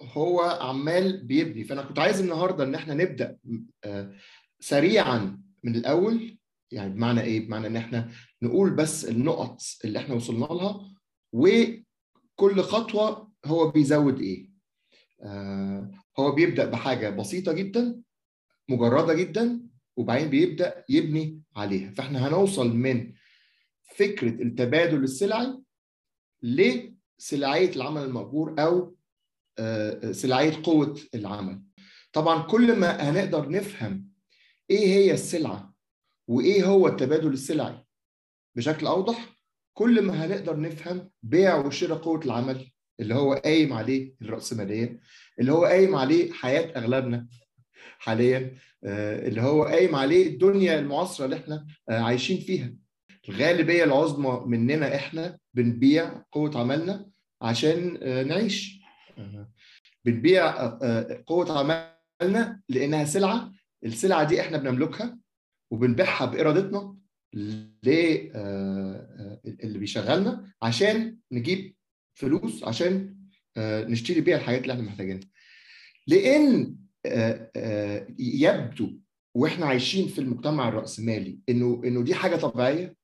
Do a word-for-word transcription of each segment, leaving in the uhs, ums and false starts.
هو عمال بيبني. فانا كنت عايز النهارده ان احنا نبدا سريعا من الاول، يعني بمعنى ايه؟ بمعنى ان احنا نقول بس النقط اللي احنا وصلنا لها، وكل خطوه هو بيزود ايه. هو بيبدا بحاجه بسيطه جدا مجرده جدا، وبعدين بيبدا يبني عليها. فاحنا هنوصل من فكره التبادل السلعي لسلعيه العمل المأجور او سلعيه قوه العمل. طبعا كل ما هنقدر نفهم ايه هي السلعه وايه هو التبادل السلعي بشكل اوضح، كل ما هنقدر نفهم بيع وشراء قوه العمل اللي هو قايم عليه الرأسماليه، اللي هو قايم عليه حياه اغلبنا حاليا، اللي هو قايم عليه الدنيا المعاصره اللي احنا عايشين فيها. الغالبيه العظمى مننا احنا بنبيع قوه عملنا عشان نعيش، بنبيع قوه عملنا لانها سلعه. السلعه دي احنا بنملكها وبنبيعها بارادتنا اللي بيشغلنا عشان نجيب فلوس عشان نشتري بيها الحاجات اللي احنا محتاجينها. لان يبدو واحنا عايشين في المجتمع الرأسمالي انه انه دي حاجه طبيعيه،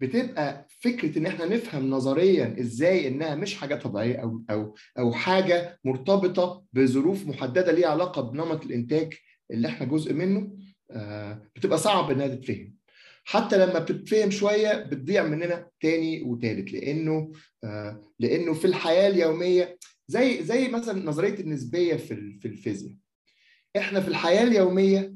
بتبقى فكره ان احنا نفهم نظريا ازاي انها مش حاجه طبيعيه او او او حاجه مرتبطه بظروف محدده ليها علاقه بنمط الانتاج اللي احنا جزء منه، بتبقى صعب انها تتفهم. حتى لما بتتفهم شويه بتضيع مننا تاني وتالت، لانه لانه في الحياه اليوميه زي زي مثلا نظريه النسبيه في في الفيزياء، احنا في الحياه اليوميه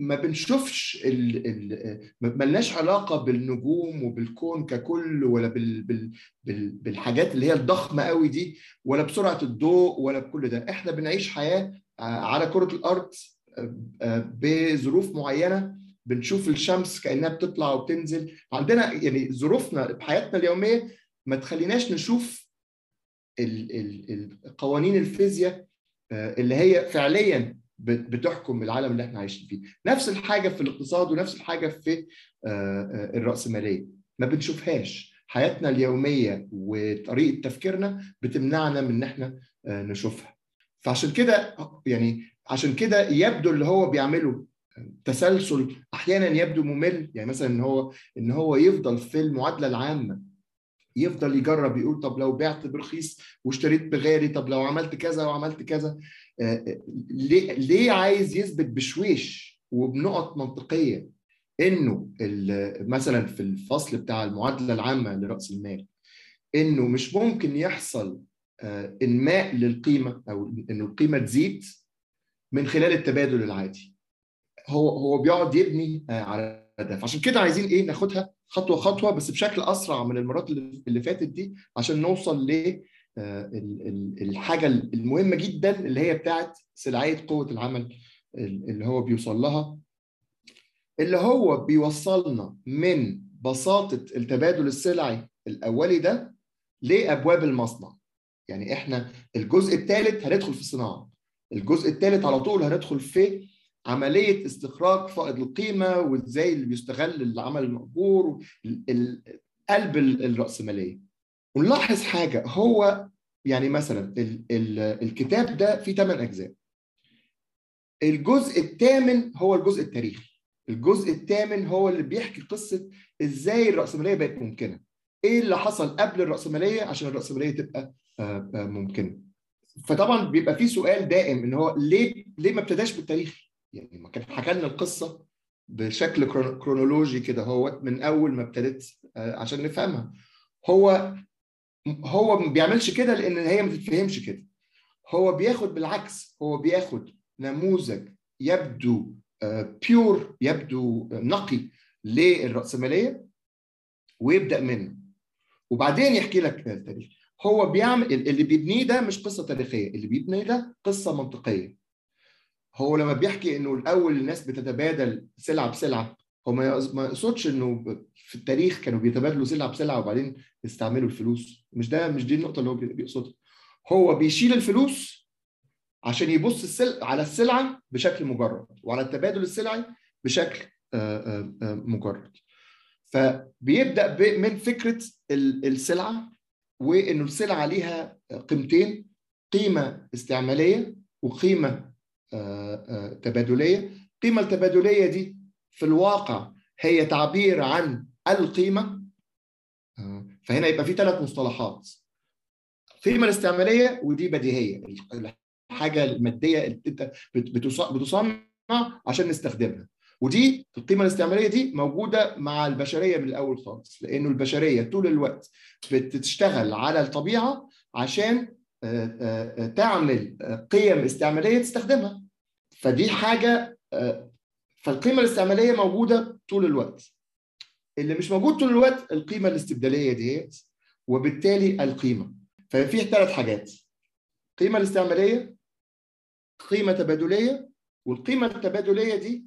ما بنشوفش ال ال ملناش علاقه بالنجوم وبالكون ككل، ولا بال بال بال بالحاجات اللي هي الضخمه قوي دي، ولا بسرعه الضوء، ولا بكل ده. احنا بنعيش حياه على كره الارض بظروف معينه، بنشوف الشمس كانها بتطلع وبتنزل. عندنا يعني ظروفنا بحياتنا اليوميه ما تخليناش نشوف ال ال القوانين الفيزياء اللي هي فعليا بتحكم العالم اللي احنا عايشين فيه. نفس الحاجه في الاقتصاد ونفس الحاجه في الرأسماليه، ما بنشوفهاش. حياتنا اليوميه وطريقه تفكيرنا بتمنعنا من ان احنا نشوفها. فعشان كده يعني عشان كده يبدو اللي هو بيعمله تسلسل احيانا يبدو ممل. يعني مثلا ان هو ان هو يفضل في المعادله العامه يفضل يجرب، يقول طب لو بعت برخيص واشتريت بغالي، طب لو عملت كذا وعملت كذا. ليه ليه عايز يثبت بشويش وبنقط منطقيه انه مثلا في الفصل بتاع المعادله العامه لرأس المال انه مش ممكن يحصل انماء للقيمه او انه القيمه تزيد من خلال التبادل العادي؟ هو هو بيقعد يبني على ده. عشان كده عايزين ايه؟ ناخدها خطوه خطوه بس بشكل اسرع من المرات اللي فاتت دي، عشان نوصل ل الحاجه المهمه جدا اللي هي بتاعت سلعيه قوه العمل اللي هو بيوصل لها، اللي هو بيوصلنا من بساطه التبادل السلعي الاولي ده لابواب المصنع. يعني احنا الجزء الثالث هندخل في الصناعه، الجزء الثالث على طول هندخل في عملية استخراج فائض القيمة وازاي اللي بيستغل العمل المأجور، قلب الرأسمالية. ونلاحظ حاجة، هو يعني مثلا ال ال الكتاب ده فيه ثمان أجزاء. الجزء الثامن هو الجزء التاريخي. الجزء الثامن هو اللي بيحكي قصة ازاي الرأسمالية بقت ممكنة، ايه اللي حصل قبل الرأسمالية عشان الرأسمالية تبقى ممكنة. فطبعا بيبقى فيه سؤال دائم ان هو ليه ليه ما ابتداش بالتاريخي؟ يعني ما كان حكى لنا القصه بشكل كرونولوجي كده هو من اول ما ابتدت عشان نفهمها. هو هو ما بيعملش كده لان هي ما تتفهمش كده. هو بياخد بالعكس، هو بياخد نموذج يبدو بيور، يبدو نقي للرأسماليه ويبدا منه وبعدين يحكي لك التاريخ. هو بيعمل اللي بيبنيه ده مش قصه تاريخيه، اللي بيبنيه ده قصه منطقيه. هو لما بيحكي انه الاول الناس بتتبادل سلعه بسلعه، هو ما يقصدش انه في التاريخ كانوا بيتبادلوا سلعه بسلعه وبعدين يستعملوا الفلوس. مش ده مش دي النقطه اللي هو بيقصدها. هو بيشيل الفلوس عشان يبص السلع على السلعه بشكل مجرد وعلى التبادل السلعي بشكل مجرد. فبيبدا من فكره السلعه، وانه السلعه ليها قيمتين، قيمة استعمالية وقيمة تبادلية. القيمة التبادلية دي في الواقع هي تعبير عن القيمة، فهنا يبقى في ثلاث مصطلحات: القيمة الاستعمالية، ودي بديهية، الحاجة المادية اللي بتصنع عشان نستخدمها، ودي القيمة الاستعمالية دي موجودة مع البشرية من الأول خالص، لأنه البشرية طول الوقت بتشتغل على الطبيعة عشان تعمل قيم استعمالية تستخدمها، فدي حاجة، فالقيمة الاستعمالية موجودة طول الوقت. اللي مش موجود طول الوقت القيمة الاستبدالية ديت، وبالتالي القيمة. ففي ثلاث حاجات: القيمة الاستعمالية، قيمة تبادلية، والقيمة التبادلية دي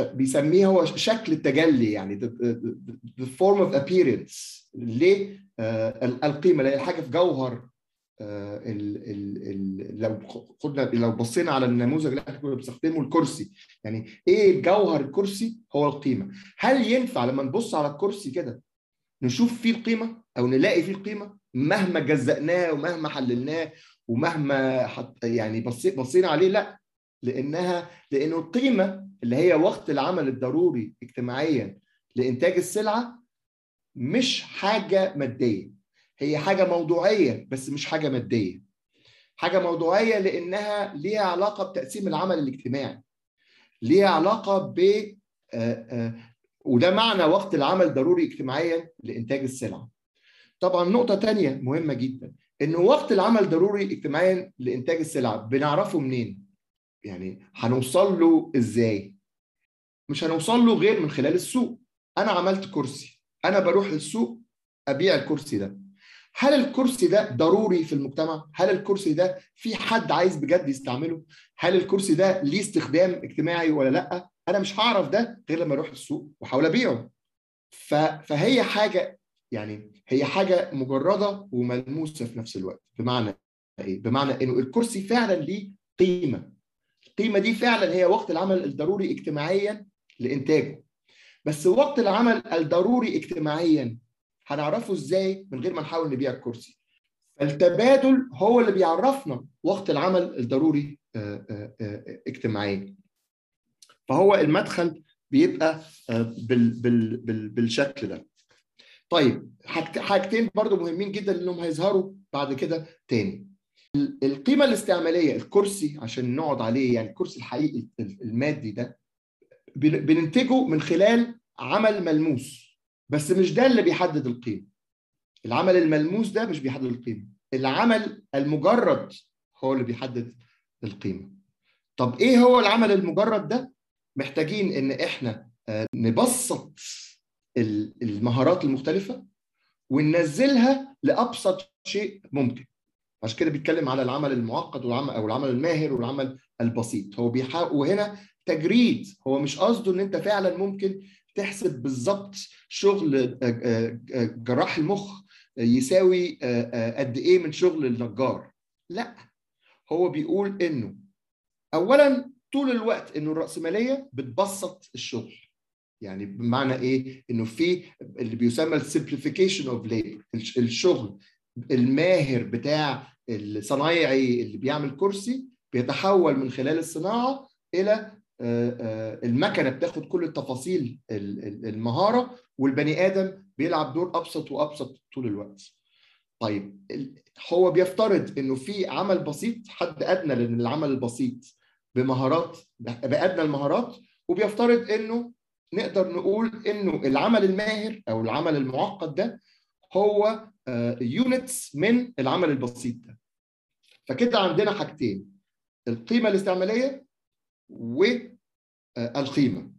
بيسميها هو شكل التجلي، يعني the form of appearance للقيمة، لأن حاجة في جوهر ال ال لو خدنا لو بصينا على النموذج اللي احنا كنا بنستخدمه الكرسي، يعني ايه الجوهر؟ الكرسي هو القيمه. هل ينفع لما نبص على الكرسي كده نشوف فيه القيمه او نلاقي فيه القيمه مهما جزأناه ومهما حللناه ومهما حط يعني بصي بصينا عليه؟ لا، لانها لانه القيمه اللي هي وقت العمل الضروري اجتماعيا لانتاج السلعه مش حاجه ماديه، هي حاجة موضوعية بس مش حاجة مادية. حاجة موضوعية لأنها ليها علاقة بتقسيم العمل الاجتماعي، ليها علاقة ب وده معنى وقت العمل ضروري اجتماعيا لإنتاج السلعة. طبعا نقطة تانية مهمة جدا، إنه وقت العمل ضروري اجتماعيا لإنتاج السلعة بنعرفه منين؟ يعني هنوصل له إزاي؟ مش هنوصل له غير من خلال السوق. أنا عملت كرسي، أنا بروح للسوق أبيع الكرسي ده. هل الكرسي ده ضروري في المجتمع؟ هل الكرسي ده في حد عايز بجد يستعمله؟ هل الكرسي ده ليه استخدام اجتماعي ولا لأ؟ أنا مش هعرف ده غير لما أروح السوق وأحاول أبيعه. فهي حاجة، يعني هي حاجة مجردة وملموسة في نفس الوقت. بمعنى إيه؟ بمعنى إنه الكرسي فعلاً ليه قيمة. القيمة دي فعلاً هي وقت العمل الضروري اجتماعياً لإنتاجه. بس وقت العمل الضروري اجتماعياً هنعرفه ازاي من غير ما نحاول نبيع الكرسي؟ التبادل هو اللي بيعرفنا وقت العمل الضروري اجتماعيا. فهو المدخل بيبقى بال بال بال بالشكل ده. طيب، حاجتين برضو مهمين جدا لانهم هيظهروا بعد كده تاني. القيمه الاستعماليه، الكرسي عشان نقعد عليه، يعني الكرسي الحقيقي المادي ده بننتجه من خلال عمل ملموس، بس مش ده اللي بيحدد القيمة. العمل الملموس ده مش بيحدد القيمة، العمل المجرد هو اللي بيحدد القيمة. طب ايه هو العمل المجرد ده؟ محتاجين ان احنا نبسط المهارات المختلفة وننزلها لأبسط شيء ممكن. عشان كده بيتكلم على العمل المعقد والعمل او العمل الماهر والعمل البسيط. هو بيحاول، وهنا تجريد، هو مش قصده ان انت فعلا ممكن تحسب بالظبط شغل جراح المخ يساوي قد ايه من شغل النجار. لا، هو بيقول انه اولا طول الوقت انه الرأسمالية بتبسط الشغل. يعني بمعنى ايه؟ انه في اللي بيسمى السمبليفيكيشن اوف ليبر، الشغل الماهر بتاع الصنايعي اللي بيعمل كرسي بيتحول من خلال الصناعة الى المكنه بتاخد كل التفاصيل المهاره، والبني ادم بيلعب دور ابسط وابسط طول الوقت. طيب، هو بيفترض انه في عمل بسيط، حد ادنى للعمل البسيط بمهارات بادنى المهارات، وبيفترض انه نقدر نقول انه العمل الماهر او العمل المعقد ده هو يونتس من العمل البسيط ده. فكده عندنا حاجتين: القيمه الاستعماليه والقيمة.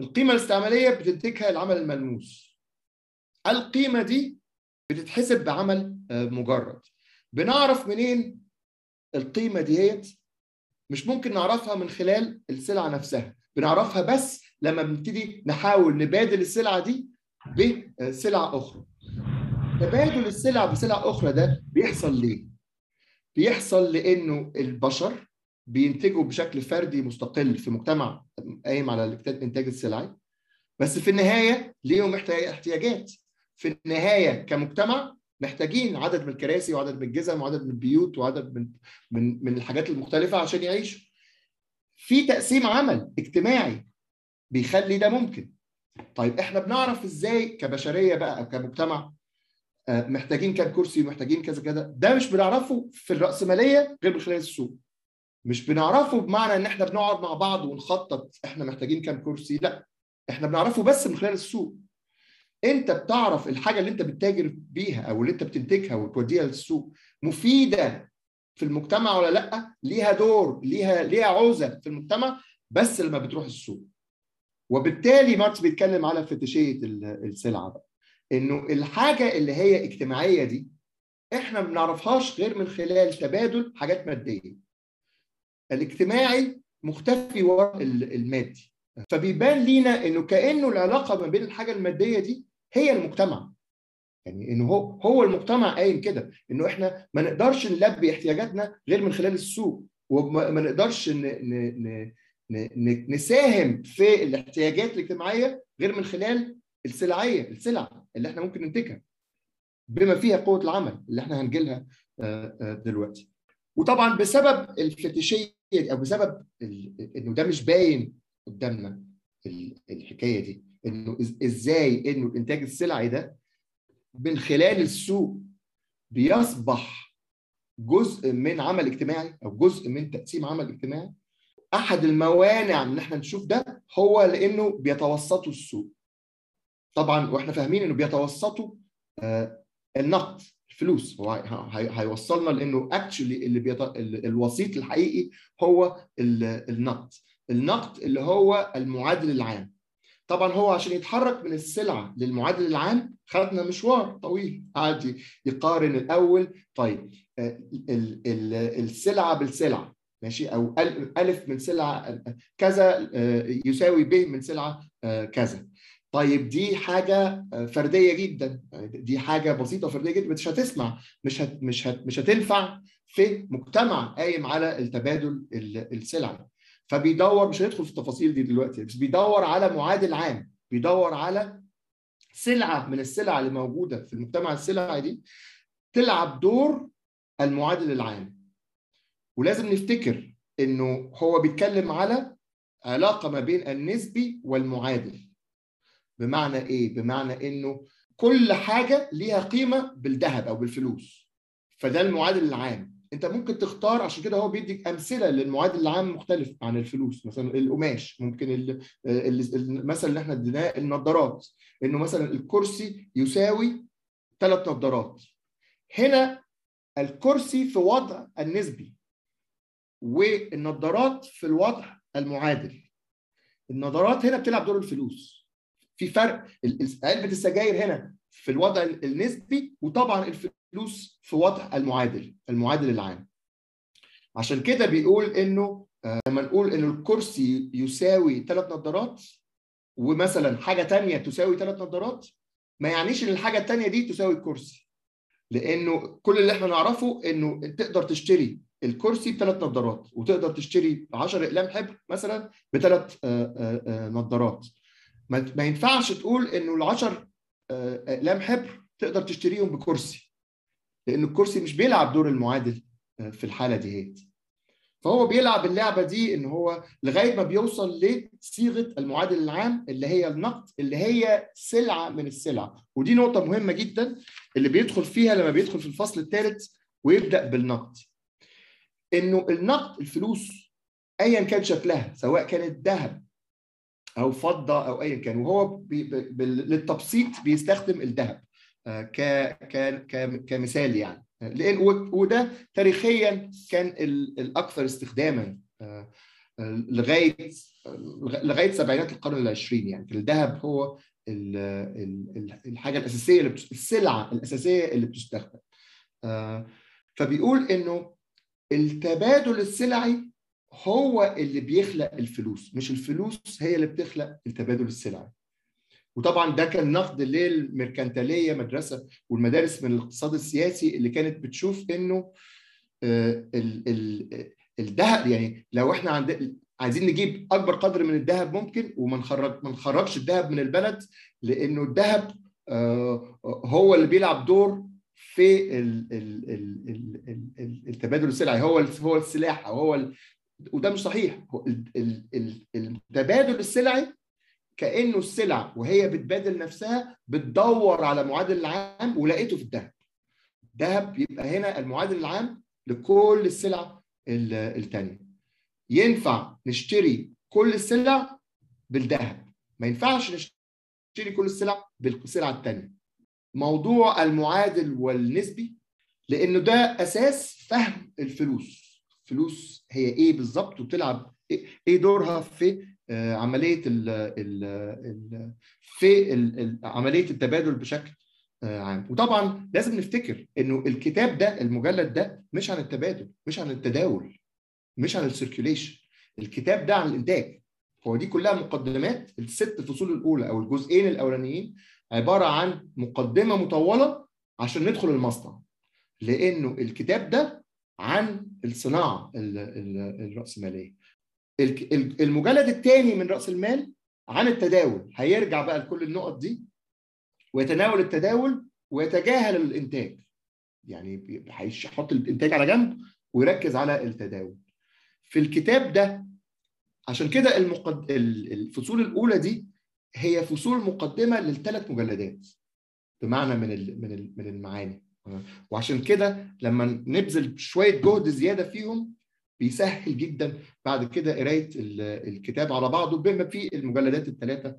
القيمة الاستعمالية بتنتجها العمل الملموس. القيمة دي بتتحسب بعمل مجرد. بنعرف منين القيمة ديت؟ مش ممكن نعرفها من خلال السلعة نفسها، بنعرفها بس لما بنبتدي نحاول نبادل السلعة دي بسلعة أخرى. تبادل السلع بسلع أخرى ده بيحصل ليه؟ بيحصل لأنه البشر بينتجوا بشكل فردي مستقل في مجتمع قايم على الانتاج السلعي، بس في النهايه ليهم احتياجات. في النهايه كمجتمع محتاجين عدد من الكراسي وعدد من الجزم وعدد من البيوت وعدد من من من الحاجات المختلفه عشان يعيشوا. في تقسيم عمل اجتماعي بيخلي ده ممكن. طيب احنا بنعرف ازاي كبشريه بقى او كمجتمع محتاجين كام كرسي ومحتاجين كذا كذا؟ ده مش بنعرفه في الرأسماليه غير من خلال السوق. مش بنعرفه بمعنى ان احنا بنقعد مع بعض ونخطط احنا محتاجين كام كرسي، لا، احنا بنعرفه بس من خلال السوق. انت بتعرف الحاجه اللي انت بتتاجر بيها او اللي انت بتنتجها وتوديها للسوق مفيده في المجتمع ولا لا، ليها دور، ليها ليها عوزه في المجتمع بس لما بتروح السوق. وبالتالي ماركس بيتكلم على فتشيه السلعه بقى، انه الحاجه اللي هي اجتماعيه دي احنا ما بنعرفهاش غير من خلال تبادل حاجات ماديه. الاجتماعي مختفي وراء المادي، فبيبان لينا انه كانه العلاقه ما بين الحاجه الماديه دي هي المجتمع. يعني انه هو هو المجتمع قايم كده، انه احنا ما نقدرش نلبي احتياجاتنا غير من خلال السوق، وما نقدرش ن... ن... ن... نساهم في الاحتياجات الاجتماعيه غير من خلال السلعيه، السلع اللي احنا ممكن ننتجها بما فيها قوه العمل اللي احنا هنجيلها دلوقتي. وطبعا بسبب الفتشيه او بسبب انه ده مش باين قدامنا الحكايه دي، انه ازاي انه الانتاج السلعي ده من خلال السوق بيصبح جزء من عمل اجتماعي او جزء من تقسيم عمل اجتماعي. احد الموانع ان احنا نشوف ده هو لانه بيتوسطوا السوق. طبعا واحنا فاهمين انه بيتوسطوا النقد، الفلوس، هو هيوصلنا لانه اكشلي اللي بيط... الوسيط الحقيقي هو النقد، النقد اللي هو المعادل العام. طبعا هو عشان يتحرك من السلعه للمعادل العام خدنا مشوار طويل، قعد يقارن الاول طيب السلعه بالسلعه، ماشي، او الف من سلعه كذا يساوي ب من سلعه كذا. طيب دي حاجه فرديه جدا، دي حاجه بسيطه فرديه جدا، مش هتسمع، مش هت مش هت مش هتنفع في مجتمع قايم على التبادل السلعي. فبيدور، مش هندخل في التفاصيل دي دلوقتي، بس بيدور على معادل عام، بيدور على سلعه من السلع اللي موجوده في المجتمع السلعي دي تلعب دور المعادل العام. ولازم نفتكر انه هو بيتكلم على علاقه ما بين النسبي والمعادل. بمعنى ايه؟ بمعنى انه كل حاجه ليها قيمه بالذهب او بالفلوس، فده المعادل العام. انت ممكن تختار، عشان كده هو بيديك امثله للمعادل العام مختلف عن الفلوس، مثلا القماش، ممكن المثل اللي احنا اديناه النظارات، انه مثلا الكرسي يساوي ثلاث نظارات. هنا الكرسي في وضع النسبي والنظارات في الوضع المعادل. النظارات هنا بتلعب دور الفلوس، في فرق. علبه السجاير هنا في الوضع النسبي، وطبعا الفلوس في وضع المعادل، المعادل العام. عشان كده بيقول انه لما نقول انه الكرسي يساوي ثلاث نظارات ومثلا حاجه ثانيه تساوي ثلاث نظارات، ما يعنيش ان الحاجه الثانيه دي تساوي الكرسي، لانه كل اللي احنا نعرفه انه تقدر تشتري الكرسي بثلاث نظارات، وتقدر تشتري عشرة اقلام حبر مثلا بثلاث نظارات. ما ينفعش تقول انه العشر اقلام حبر تقدر تشتريهم بكرسي، لان الكرسي مش بيلعب دور المعادل في الحاله دي هيت. فهو بيلعب اللعبه دي ان هو لغايه ما بيوصل لصيغه المعادل العام اللي هي النقد، اللي هي سلعه من السلع. ودي نقطه مهمه جدا اللي بيدخل فيها لما بيدخل في الفصل الثالث ويبدا بالنقد، انه النقد، الفلوس ايا كان شكلها، سواء كانت ذهب او فضه او ايا كان، وهو بي بي للتبسيط بيستخدم الذهب ك ك كمثال يعني، لان وده تاريخيا كان الاكثر استخداما لغايه لغايه سبعينات القرن العشرين. يعني الذهب هو الحاجه الاساسيه، السلعه الاساسيه اللي بتستخدم. فبيقول انه التبادل السلعي هو اللي بيخلق الفلوس، مش الفلوس هي اللي بتخلق التبادل السلعي. وطبعا ده كان نقد للميركانتاليه، مدرسه والمدارس من الاقتصاد السياسي اللي كانت بتشوف انه الذهب، يعني لو احنا عند عايزين نجيب اكبر قدر من الذهب ممكن، وما نخرج ما نخرجش الذهب من البلد، لانه الذهب هو اللي بيلعب دور في التبادل السلعي هو هو السلاح او هو، وده مش صحيح. التبادل السلعي كأنه السلع وهي بتبادل نفسها بتدور على معادل العام ولقيته في الذهب. الذهب يبقى هنا المعادل العام لكل السلع الثانيه. ينفع نشتري كل السلع بالذهب، ما ينفعش نشتري كل السلع بالسلع الثانيه. موضوع المعادل والنسبي لانه ده اساس فهم الفلوس. الفلوس هي ايه بالظبط وبتلعب ايه دورها في عمليه ال ال في ال عمليه التبادل بشكل عام. وطبعا لازم نفتكر انه الكتاب ده المجلد ده مش عن التبادل، مش عن التداول، مش عن السيركيوليشن. الكتاب ده عن الانتاج. هو دي كلها مقدمات. الست فصول الاولى او الجزئين الاولانيين عباره عن مقدمه مطوله عشان ندخل المصنع، لانه الكتاب ده عن الصناعه الراسماليه. المجلد الثاني من راس المال عن التداول، هيرجع بقى لكل النقط دي ويتناول التداول ويتجاهل الانتاج. يعني هيحط الانتاج على جنب ويركز على التداول في الكتاب ده. عشان كده المقد... الفصول الاولى دي هي فصول مقدمه للثلاث مجلدات بمعنى من ال... من ال... من المعاني. وعشان كده لما نبذل شويه جهد زياده فيهم بيسهل جدا بعد كده قرايه الكتاب على بعضه بما فيه المجلدات الثلاثه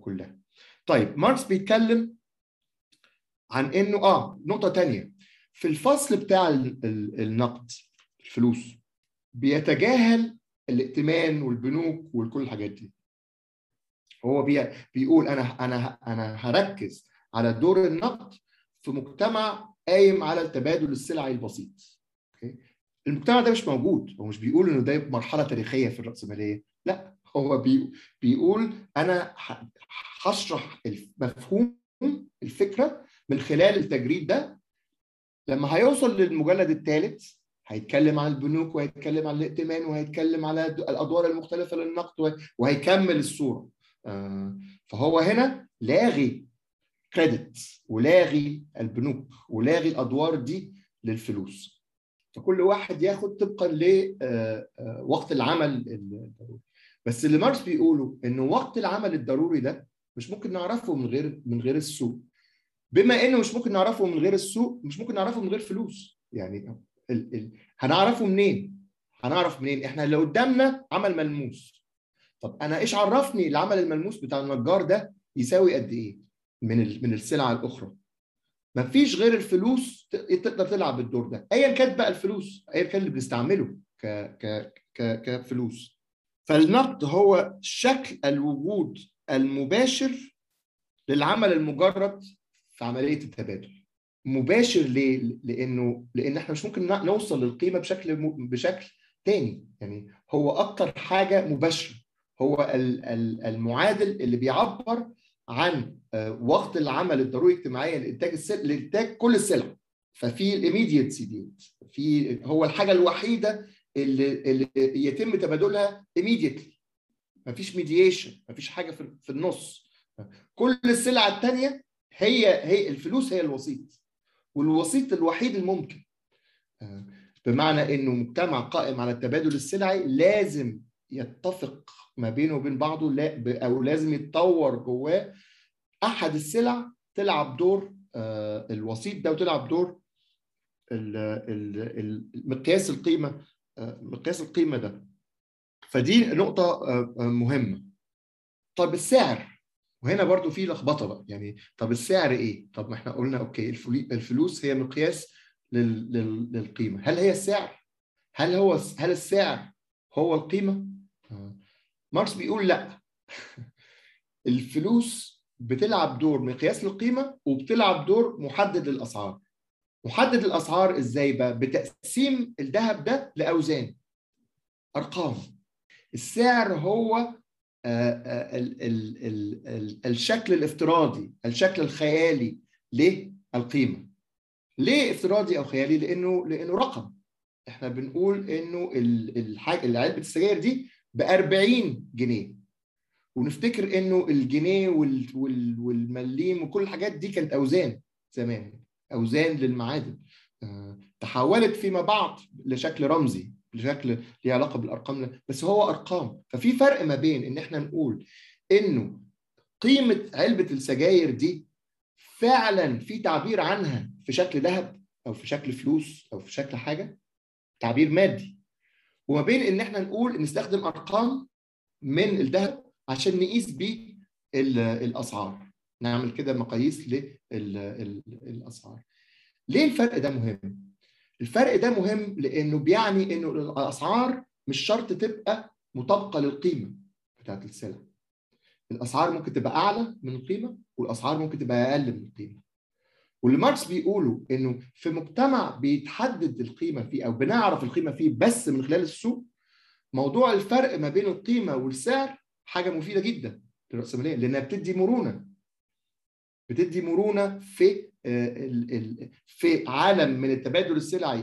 كلها. طيب ماركس بيتكلم عن انه اه نقطه ثانيه في الفصل بتاع النقد الفلوس بيتجاهل الائتمان والبنوك وكل الحاجات دي. هو بيقول انا انا انا هركز على دور النقد في مجتمع قايم على التبادل السلعي البسيط. المجتمع ده مش موجود. هو مش بيقول انه ده مرحله تاريخيه في الراسماليه، لا، هو بيقول انا هشرح مفهوم الفكره من خلال التجريد ده. لما هيوصل للمجلد الثالث هيتكلم عن البنوك وهيتكلم عن الائتمان وهيتكلم على الادوار المختلفه للنقد وهيكمل الصوره. فهو هنا لاغي كريدت ولاغي البنوك ولاغي الادوار دي للفلوس، فكل واحد ياخد طبقا لوقت العمل الضروري. بس اللي ماركس بيقوله انه وقت العمل الضروري ده مش ممكن نعرفه من غير من غير السوق. بما انه مش ممكن نعرفه من غير السوق، مش ممكن نعرفه من غير فلوس. يعني ال ال هنعرفه منين؟ هنعرف منين؟ احنا اللي قدامنا عمل ملموس. طب انا ايش عرفني العمل الملموس بتاع النجار ده يساوي قد ايه من ال من السلع الاخرى؟ مفيش غير الفلوس تقدر تلعب الدور ده، ايا كانت بقى الفلوس، ايا كان اللي بنستعمله ك ك ك كفلوس. فالنقد هو شكل الوجود المباشر للعمل المجرد في عمليه التبادل. مباشر ليه؟ لانه لان احنا مش ممكن نوصل للقيمه بشكل بشكل ثاني، يعني هو اكتر حاجه مباشره، هو المعادل اللي بيعبر عن وقت العمل الضروري اجتماعيا لانتاج السلع، لانتاج كل السلع. ففي الاميديت سيديت، في هو الحاجه الوحيده اللي, اللي يتم تبادلها اميديتلي. مفيش ميديشن، مفيش حاجه في النص. كل السلع الثانيه هي هي الفلوس، هي الوسيط، والوسيط الوحيد الممكن. بمعنى انه مجتمع قائم على التبادل السلعي لازم يتفق ما بينه وبين بعضه، لا او لازم يتطور جواه احد السلع تلعب دور الوسيط ده وتلعب دور مقياس القيمه، مقياس القيمه ده. فدي نقطه مهمه. طب السعر، وهنا برضو في لخبطه بقى. يعني طب السعر ايه؟ طب ما احنا قلنا اوكي الفلوس هي مقياس للقيمه، هل هي السعر؟ هل هو هل السعر هو القيمه؟ ماركس بيقول لا. الفلوس بتلعب دور مقياس للقيمه وبتلعب دور محدد للاسعار. محدد الاسعار ازاي بقى؟ بتقسيم الذهب ده لاوزان، ارقام. السعر هو ال ال ال الشكل الافتراضي، الشكل الخيالي للقيمه. ليه افتراضي او خيالي؟ لانه لانه رقم. احنا بنقول انه الحاجه علبه السجاير دي ب أربعين جنيه، ونفتكر انه الجنيه والمليم وكل الحاجات دي كانت اوزان زمان. أوزان للمعادن، تحولت فيما بعد لشكل رمزي، لشكل ليه علاقة بالأرقام، بس هو أرقام. ففي فرق ما بين إن إحنا نقول إنه قيمة علبة السجاير دي فعلا في تعبير عنها في شكل ذهب أو في شكل فلوس أو في شكل حاجة تعبير مادي، وما بين إن إحنا نقول نستخدم أرقام من الذهب عشان نقيس بيه الأسعار، نعمل كده مقاييس للأسعار. ليه الفرق ده مهم؟ الفرق ده مهم لأنه بيعني إنه الأسعار مش شرط تبقى مطابقة للقيمة بتاعت السلع. الأسعار ممكن تبقى أعلى من القيمة والأسعار ممكن تبقى أقل من القيمة. واللي ماركس بيقوله إنه في مجتمع بيتحدد القيمة فيه أو بنعرف القيمة فيه بس من خلال السوق، موضوع الفرق ما بين القيمة والسعر حاجة مفيدة جدا للرأسمالية، لأنها بتدي مرونة. بتدي مرونة في في عالم من التبادل السلعي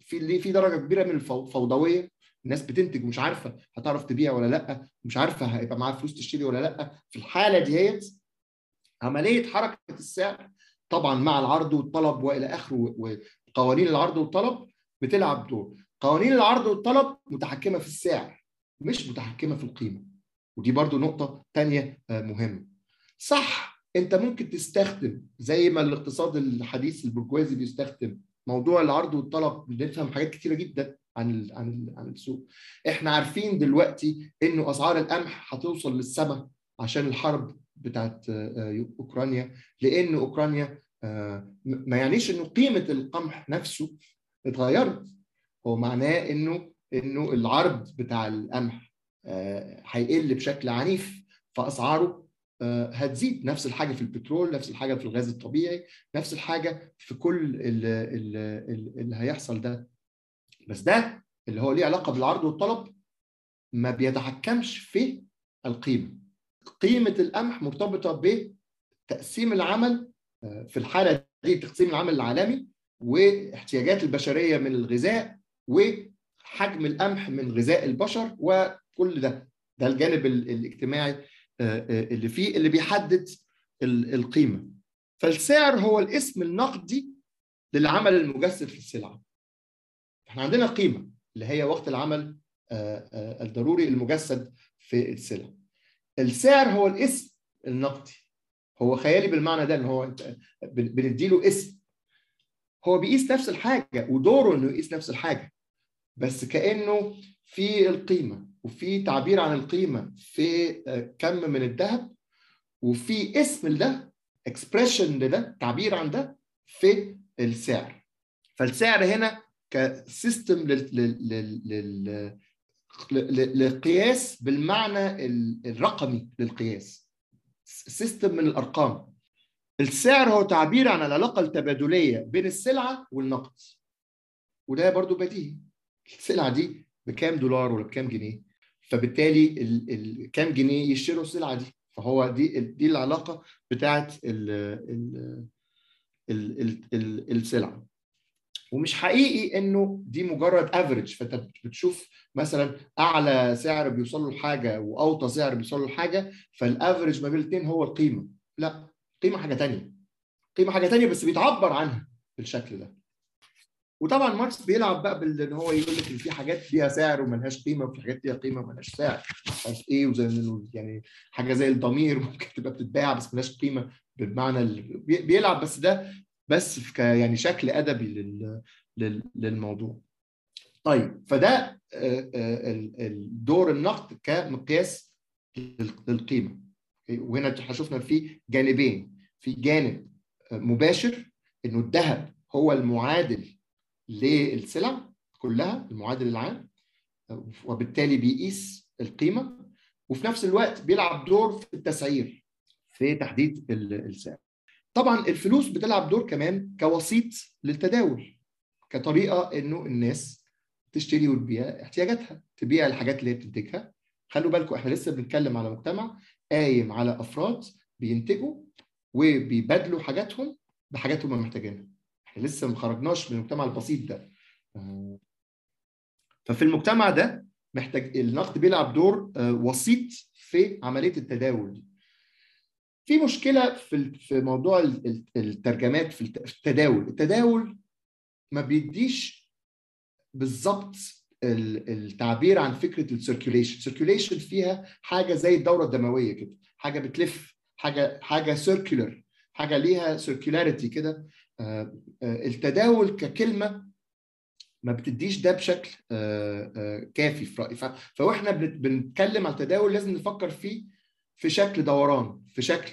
في في درجه كبيره من الفوضويه، الناس بتنتج مش عارفه هتعرف تبيع ولا لا، مش عارفه هيبقى معاها فلوس تشتري ولا لا. في الحاله ديت عمليه حركه السعر طبعا مع العرض والطلب والى اخره، وقوانين العرض والطلب بتلعب دور. قوانين العرض والطلب متحكمه في السعر مش متحكمه في القيمه، ودي برضو نقطه ثانيه مهمه. صح، انت ممكن تستخدم زي ما الاقتصاد الحديث البرجوازي بيستخدم موضوع العرض والطلب، بنفهم حاجات كتيره جدا عن ال عن ال عن السوق. احنا عارفين دلوقتي انه اسعار القمح هتوصل للسماء عشان الحرب بتاعت اوكرانيا، لان اوكرانيا ما يعنيش انه قيمه القمح نفسه اتغيرت، هو معناه انه انه العرض بتاع القمح هيقل بشكل عنيف فاسعاره هتزيد. نفس الحاجه في البترول، نفس الحاجه في الغاز الطبيعي، نفس الحاجه في كل اللي, اللي هيحصل ده. بس ده اللي هو ليه علاقه بالعرض والطلب ما بيتحكمش في القيمه. قيمه القمح مرتبطه بتقسيم العمل في الحاله دي، تقسيم العمل العالمي واحتياجات البشريه من الغذاء وحجم القمح من غذاء البشر وكل ده. ده الجانب الاجتماعي اللي فيه اللي بيحدد القيمه. فالسعر هو الاسم النقدي للعمل المجسد في السلعه. احنا عندنا قيمه اللي هي وقت العمل الضروري المجسد في السلعه. السعر هو الاسم النقدي، هو خيالي بالمعنى ده ان هو بنديله اسم، هو بيقيس نفس الحاجه ودوره انه يقيس نفس الحاجه، بس كانه في القيمه وفي تعبير عن القيمه في كم من الذهب، وفي اسم لده، اكسبريشن لده، تعبير عن ده في السعر. فالسعر هنا كسيستم للقياس بالمعنى الرقمي للقياس، سيستم من الارقام. السعر هو تعبير عن العلاقه التبادليه بين السلعه والنقد، وده برضو بديهي. السلعه دي بكام دولار ولا بكام جنيه، فبالتالي ال ال كام جنيه يشتروا السلعه دي، فهو دي دي العلاقه بتاعت ال ال ال ال ال السلعه. ومش حقيقي انه دي مجرد افريج، فانت بتشوف مثلا اعلى سعر بيوصل له حاجه واوطى سعر بيوصل له حاجه فالافريج ما بين الاثنين هو القيمه. لا، القيمه حاجه ثانيه، القيمه حاجه ثانيه بس بيتعبر عنها بالشكل ده. وطبعا ماركس بيلعب بقى بان هو يقول لك ان في حاجات فيها سعر وملهاش قيمه، وفي حاجات فيها قيمه وملهاش سعر، مش عارف ايه، وزي يعني حاجه زي الضمير ممكن تبقى بتتباع بس ملهاش قيمه بالمعنى اللي بيلعب، بس ده بس في يعني شكل ادبي لل لل للموضوع. طيب، فده الدور النقد كمقياس للقيمه. وهنا شفنا في جانبين، في جانب مباشر انه الذهب هو المعادل للسلع كلها، المعادل العام، وبالتالي بيقيس القيمه، وفي نفس الوقت بيلعب دور في التسعير في تحديد السعر. طبعا الفلوس بتلعب دور كمان كوسيط للتداول، كطريقه انه الناس تشتري وتبيع احتياجاتها، تبيع الحاجات اللي هي بتنتجها. خلوا بالكم احنا لسه بنتكلم على مجتمع قايم على افراد بينتجوا وبيبادلوا حاجاتهم بحاجات هم محتاجينها، لسه ما خرجناش من المجتمع البسيط ده. ففي المجتمع ده محتاج النقد بيلعب دور وسيط في عمليه التداول. في مشكلة في موضوع الترجمات في التداول. التداول ما بيديش بالظبط التعبير عن فكرة السيركيوليشن. السيركيوليشن فيها حاجة زي الدورة الدموية كده، حاجة بتلف، حاجة حاجة سيركيولر، حاجة ليها سيركيولاريتي كده. التداول ككلمة ما بتديش ده بشكل كافي في رأيي. فاحنا بنتكلم على التداول لازم نفكر فيه في شكل دوران، في شكل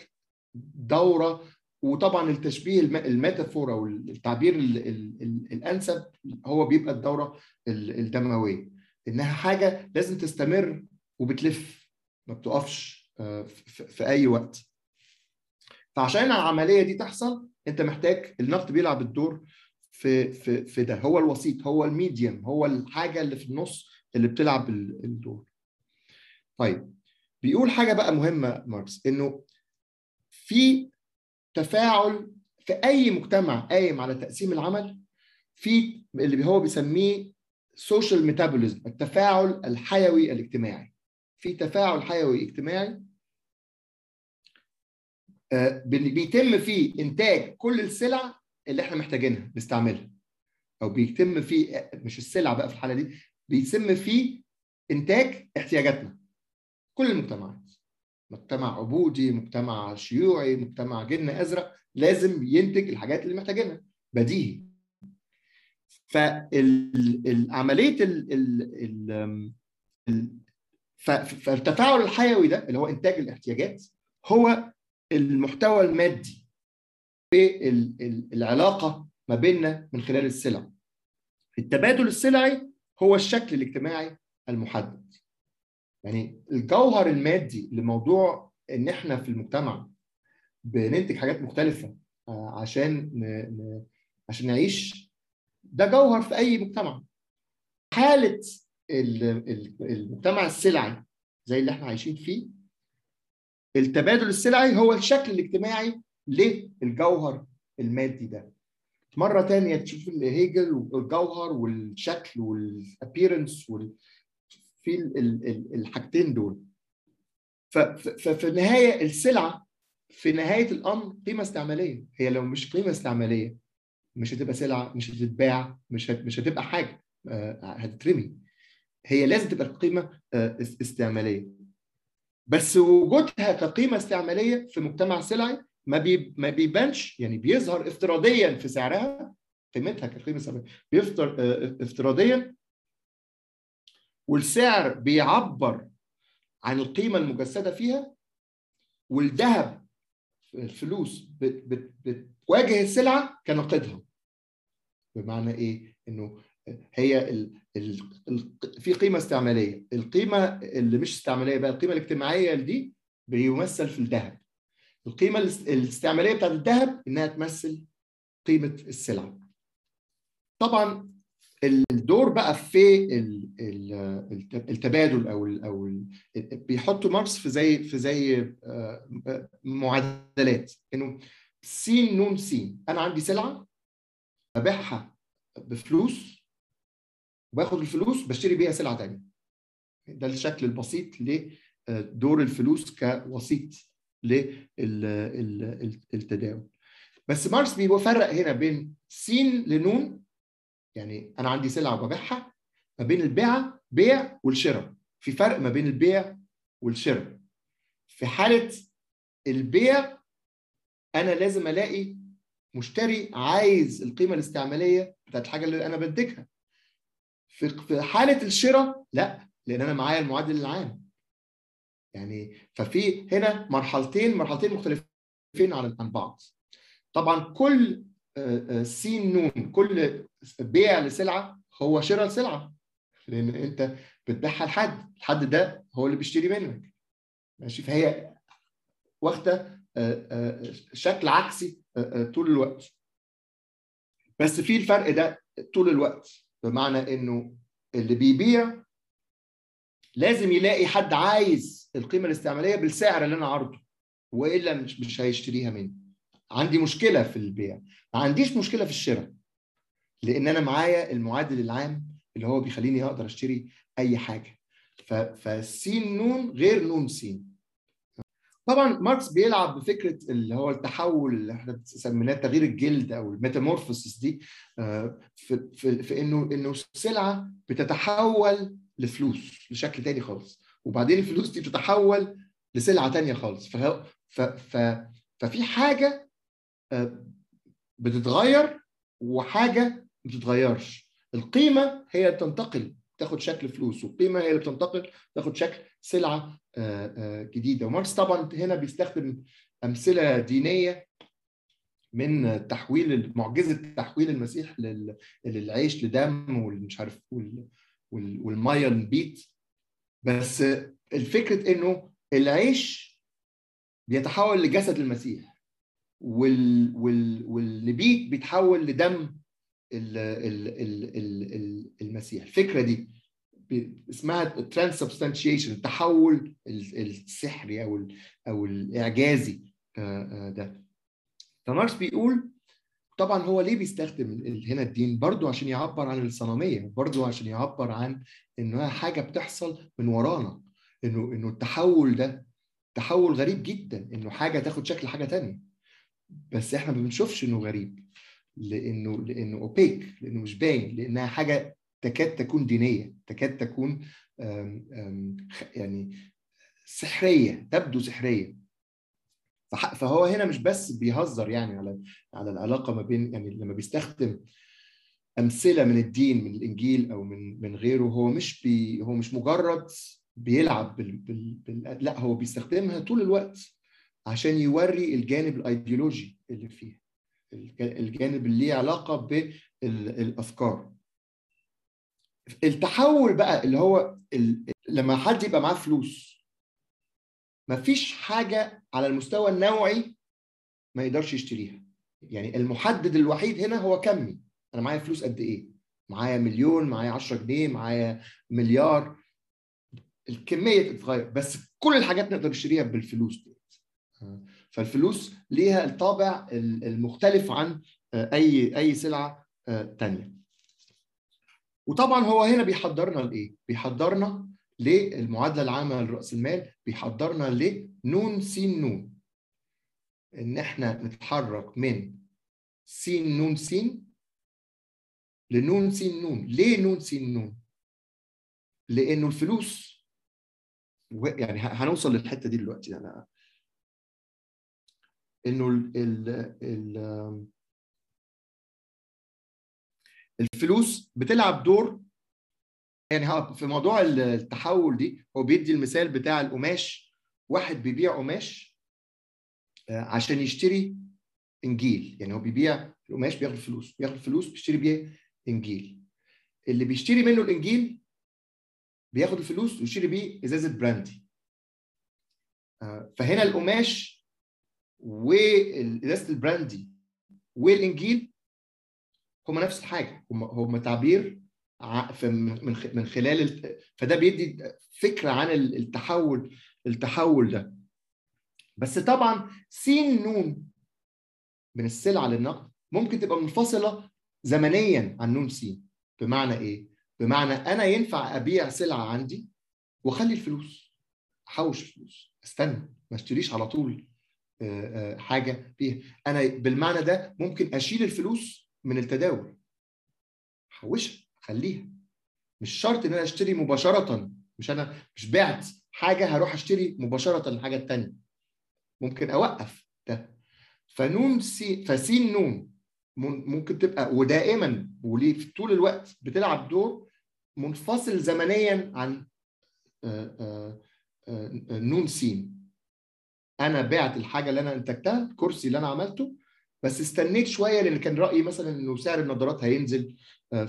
دورة. وطبعا التشبيه الميتافورا والتعبير الأنسب هو بيبقى الدورة الدموية، إنها حاجة لازم تستمر وبتلف، ما بتقفش في أي وقت. فعشان العملية دي تحصل أنت محتاج النقد بيلعب الدور في في في ده، هو الوسيط، هو الميديم، هو الحاجة اللي في النص اللي بتلعب الدور. طيب بيقول حاجة بقى مهمة ماركس، إنه في تفاعل في أي مجتمع قايم على تقسيم العمل، في اللي هو بيسميه سوشيال ميتابوليزم، التفاعل الحيوي الاجتماعي. في تفاعل حيوي اجتماعي بيتم فيه إنتاج كل السلع اللي إحنا محتاجينها نستعملها، أو بيتم فيه، مش السلع بقى في الحالة دي، بيتم فيه إنتاج احتياجاتنا كل المجتمعات. مجتمع عبودي، مجتمع شيوعي، مجتمع جن ازرق، لازم ينتج الحاجات اللي محتاجينها، بديهي. فالعمليه فالتفاعل الحيوي ده اللي هو انتاج الاحتياجات هو المحتوى المادي في العلاقه ما بيننا من خلال السلع. التبادل السلعي هو الشكل الاجتماعي المحدد. يعني الجوهر المادي لموضوع ان احنا في المجتمع بننتج حاجات مختلفه عشان عشان نعيش، ده جوهر في اي مجتمع. حاله المجتمع السلعي زي اللي احنا عايشين فيه، التبادل السلعي هو الشكل الاجتماعي للجوهر المادي ده. مره ثانيه تشوف هيجل والجوهر والشكل والابيرنس وال في الحاجتين دول. ففي النهايه السلعه في نهايه الامر قيمه استعماليه، هي لو مش قيمه استعماليه مش هتبقى سلعه، مش هتتباع، مش مش هتبقى حاجه، هتترمي. هي لازم تبقى قيمه استعماليه. بس وجودها كقيمه استعماليه في مجتمع سلعي ما بيبانش، يعني بيظهر افتراضيا في سعرها، قيمتها كقيمه استعماليه بيفتر افتراضيا، والسعر بيعبر عن القيمة المجسدة فيها. والذهب الفلوس بتواجه السلعة كنقدها. بمعنى إيه؟ إنه هي ال ال ال في قيمة استعمالية، القيمة اللي مش استعمالية بقى القيمة الاجتماعية دي بيمثل في الذهب. القيمة الاستعمالية بتاعت الذهب إنها تمثل قيمة السلعة. طبعاً الدور بقى في التبادل او او بيحطوا ماركس في زي في زي معادلات، انه س ن س، انا عندي سلعه ببيعها بفلوس وباخد الفلوس بشتري بيها سلعه ثانيه. ده الشكل البسيط لدور الفلوس كوسيط للتداول. بس ماركس بيفرق هنا بين س لن، يعني أنا عندي سلعة وببيعها، ما بين البيع بيع والشراء. في فرق ما بين البيع والشراء. في حالة البيع أنا لازم ألاقي مشتري عايز القيمة الاستعمالية بتاعت الحاجة اللي أنا بديكها. في حالة الشراء لا، لأن أنا معايا المعدل العام. يعني ففي هنا مرحلتين مرحلتين مختلفين عن بعض. طبعا كل س ن، كل بيع لسلعه هو شراء لسلعه، لان انت بتبيعها لحد، الحد ده هو اللي بيشتري منك، ماشي. فهي واخده شكل عكسي طول الوقت. بس في الفرق ده طول الوقت، بمعنى انه اللي بيبيع لازم يلاقي حد عايز القيمه الاستعماليه بالسعر اللي انا عارضه، والا مش مش هيشتريها مني. عندي مشكله في البيع، ما عنديش مشكله في الشراء، لان انا معايا المعادل العام اللي هو بيخليني اقدر اشتري اي حاجه. فس ن غير ن س. طبعا ماركس بيلعب بفكره اللي هو التحول اللي احنا سميناه تغيير الجلد او الميتامورفوسس دي، في, في, في انه انه السلعه بتتحول لفلوس لشكل تاني خالص، وبعدين الفلوس دي بتتحول لسلعه تانيه خالص. فهو ف ف ففي حاجه بتتغير وحاجه ما بتتغيرش. القيمه هي تنتقل تاخد شكل فلوس، والقيمه هي اللي بتنتقل تاخد شكل سلعه جديده. وماركس طبعا هنا بيستخدم امثله دينيه من تحويل معجزه تحويل المسيح للعيش لدم والمش عارف والميه لنبيت، بس الفكره انه العيش بيتحول لجسد المسيح وال والنبيت بيتحول لدم المسيح. الفكره دي اسمها ترانسبستانشيشن، التحول السحري او او الاعجازي ده. فماركس بيقول طبعا هو ليه بيستخدم هنا الدين؟ برضو عشان يعبر عن الصنميه، برضو عشان يعبر عن انها حاجه بتحصل من ورانا، انه انه التحول ده تحول غريب جدا، انه حاجه تاخد شكل حاجه ثانيه، بس احنا ما بنشوفش انه غريب لانه لانه اوبيك، لانه مش باين، لانها حاجه تكاد تكون دينيه، تكاد تكون آم آم يعني سحريه، تبدو سحريه. فهو هنا مش بس بيهزر يعني على على العلاقه ما بين، يعني لما بيستخدم امثله من الدين من الانجيل او من من غيره، هو مش بي هو مش مجرد بيلعب بال, بال, بال لا، هو بيستخدمها طول الوقت عشان يوري الجانب الايديولوجي اللي فيها، الجانب اللي ليه علاقه بالافكار. التحول بقى اللي هو ال... لما حد يبقى معاه فلوس، مفيش حاجه على المستوى النوعي ما يقدرش يشتريها. يعني المحدد الوحيد هنا هو كمي، انا معايا فلوس قد ايه؟ معايا مليون، معايا عشرة جنيه، معايا مليار، الكميه بتتغير، بس كل الحاجات نقدر نشتريها بالفلوس دي. فالفلوس ليها الطابع المختلف عن اي اي سلعه ثانيه. وطبعا هو هنا بيحضرنا لايه؟ بيحضرنا للمعادله العامه لراس المال، بيحضرنا لنون سين نون، ان احنا نتحرك من سين نون سين لنون سين نون. ليه نون سين نون؟ لانه الفلوس، يعني هنوصل للحته دي دلوقتي، انا انه ال ال ال الفلوس بتلعب دور. يعني في موضوع التحول دي هو بيدي المثال بتاع القماش، واحد بيبيع قماش عشان يشتري انجيل، يعني هو بيبيع القماش بياخد فلوس، بياخد فلوس بيشتري بيه انجيل. اللي بيشتري منه الانجيل بياخد الفلوس ويشتري بيه ازازه براندي. فهنا القماش وازازه البراندي والانجيل هما نفس الحاجه، هما هما تعبير من خلال، فده بيدي فكره عن التحول التحول ده. بس طبعا سين نون من السلعه للنقد ممكن تبقى منفصله زمنيا عن نون سين. بمعنى ايه؟ بمعنى انا ينفع ابيع سلعه عندي واخلي الفلوس، احوش الفلوس، استنى ما اشتريش على طول حاجه فيها. انا بالمعنى ده ممكن اشيل الفلوس من التداول، احوشها اخليها، مش شرط ان انا اشتري مباشره، مش انا مش بعت حاجه هروح اشتري مباشره الحاجه الثانيه، ممكن اوقف ده. فنون سي فسين نون ممكن تبقى ودائما وليه في طول الوقت بتلعب دور منفصل زمنيا عن نون سين. انا بعت الحاجه اللي انا انتجتها، الكرسي اللي انا عملته، بس استنيت شويه لان كان رايي مثلا انه سعر النظارات هينزل،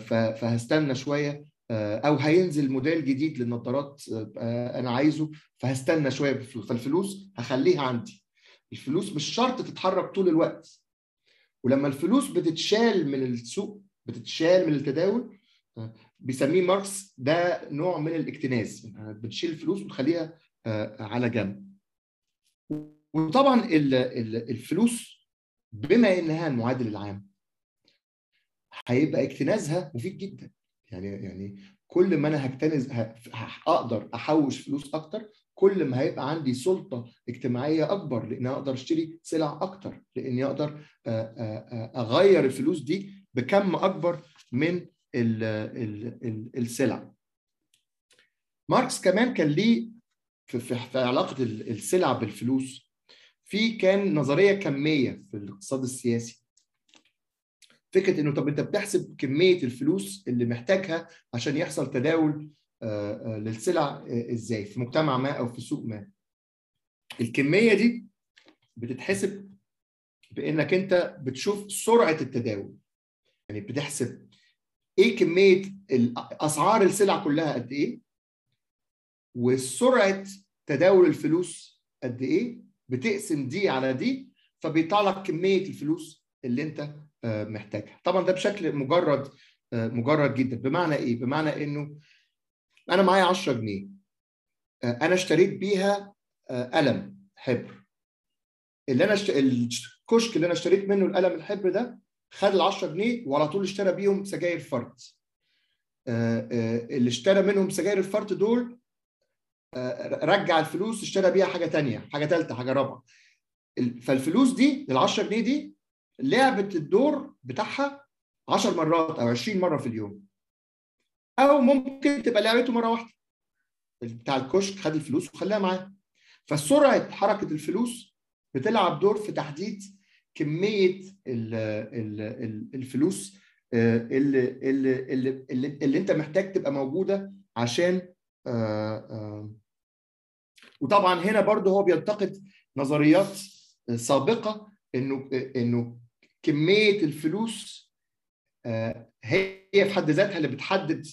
فهستنى شويه، او هينزل موديل جديد للنظارات انا عايزه فهستنى شويه بالفلوس، فالفلوس هخليها عندي. الفلوس مش شرط تتحرك طول الوقت. ولما الفلوس بتتشال من السوق، بتتشال من التداول، بيسميه ماركس ده نوع من الاكتناز، يعني بتشيل الفلوس وتخليها على جنب. وطبعا الفلوس بما انها المعادل العام هيبقى اكتنازها مفيد جدا، يعني يعني كل ما انا هكتنز هقدر احوش فلوس اكتر، كل ما هيبقى عندي سلطة اجتماعية أكبر، لأن أقدر أشتري سلع أكتر، لأني أقدر أغير الفلوس دي بكم أكبر من السلع. ماركس كمان كان ليه في علاقة السلع بالفلوس، في كان نظرية كمية في الاقتصاد السياسي، فكرة إنه طب أنت بتحسب كمية الفلوس اللي محتاجها عشان يحصل تداول للسلع إزاي في مجتمع ما أو في سوق ما. الكمية دي بتتحسب بإنك أنت بتشوف سرعة التداول، يعني بتحسب إيه كمية أسعار السلع كلها قد إيه، وسرعة تداول الفلوس قد إيه، بتقسم دي على دي، فبيطلع لك كمية الفلوس اللي أنت محتاجها. طبعا ده بشكل مجرد مجرد جدا. بمعنى إيه؟ بمعنى إنه أنا معايا عشرة جنيه، أنا اشتريت بيها قلم حبر، اللي أنا الكشك اللي أنا اشتريت منه القلم الحبر ده خد ال عشرة جنيه وعلى طول اشترى بيهم سجاير فرد. اللي اشترى منهم سجاير الفرد دول رجع الفلوس اشترى بيها حاجة تانية، حاجة تالتة، حاجة رابعة. فالفلوس دي العشرة جنيه دي لعبت الدور بتاعها عشر مرات أو عشرين مرة في اليوم، أو ممكن تبقى لعبته مرة واحدة. بتاع الكشك خد الفلوس وخلاها معاه. فسرعة حركة الفلوس بتلعب دور في تحديد كمية الفلوس اللي اللي اللي, اللي أنت محتاج تبقى موجودة عشان آه آه. وطبعا هنا برضه هو بينتقد نظريات سابقه انه انه كميه الفلوس آه هي في حد ذاتها اللي بتحدد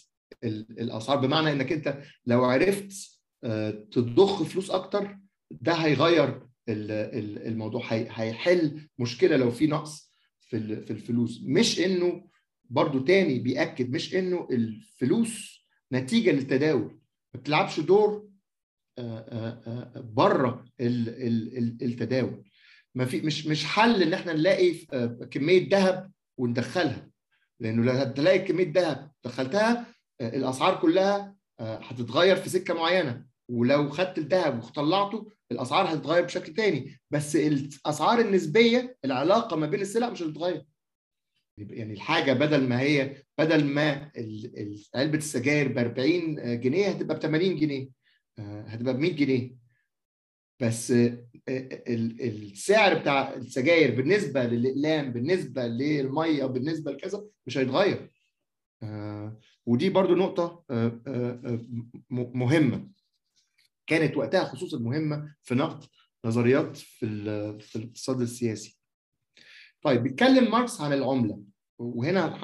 الاسعار. بمعنى انك انت لو عرفت آه تضخ فلوس اكتر، ده هيغير الموضوع، هيحل مشكله لو في نقص في في الفلوس. مش انه برضه تاني بيأكد مش انه الفلوس نتيجه للتداول، ما بتلعبش دور بره التداول. ما في مش مش حل ان احنا نلاقي كميه ذهب وندخلها، لانه لو هتلاقي كميه ذهب دخلتها الاسعار كلها هتتغير في سكه معينه، ولو خدت الذهب وطلعته الاسعار هتتغير بشكل ثاني، بس الاسعار النسبيه العلاقه ما بين السلع مش هتتغير. يعني الحاجه بدل ما هي بدل ما علبه السجاير ب أربعين جنيه هتبقى ب ثمانين جنيه، هتبقى ب مية جنيه، بس السعر بتاع السجاير بالنسبه للاقلام، بالنسبه للميه، بالنسبه لكذا مش هيتغير. ودي برضو نقطه مهمه كانت وقتها، خصوصا مهمه في نقد نظريات في في الاقتصاد السياسي. طيب بيتكلم ماركس عن العملة، وهنا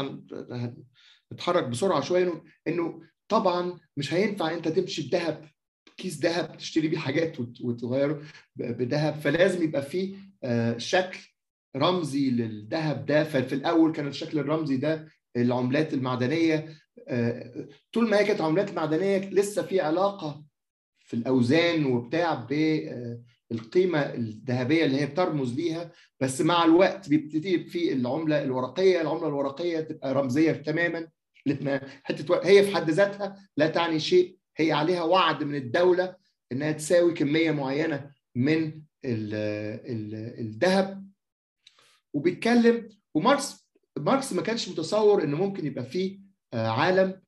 هنتحرك بسرعة شوية، إنه طبعا مش هينفع أنت تمشي بذهب، كيس ذهب تشتري بيه حاجات وتغيره بذهب، فلازم يبقى فيه شكل رمزي للذهب ده. ففي الأول كان الشكل الرمزي ده العملات المعدنية، طول ما هي كانت عملات معدنية لسه في علاقة في الأوزان وبتاع ب القيمة الذهبية اللي هي بترمز ليها، بس مع الوقت بيبتدي في العملة الورقية، العملة الورقية تبقى رمزية تماما، حتة هي في حد ذاتها لا تعني شيء، هي عليها وعد من الدولة إنها تساوي كمية معينة من الذهب. وبيتكلم وماركس ماركس ما كانش متصور إنه ممكن يبقى فيه عالم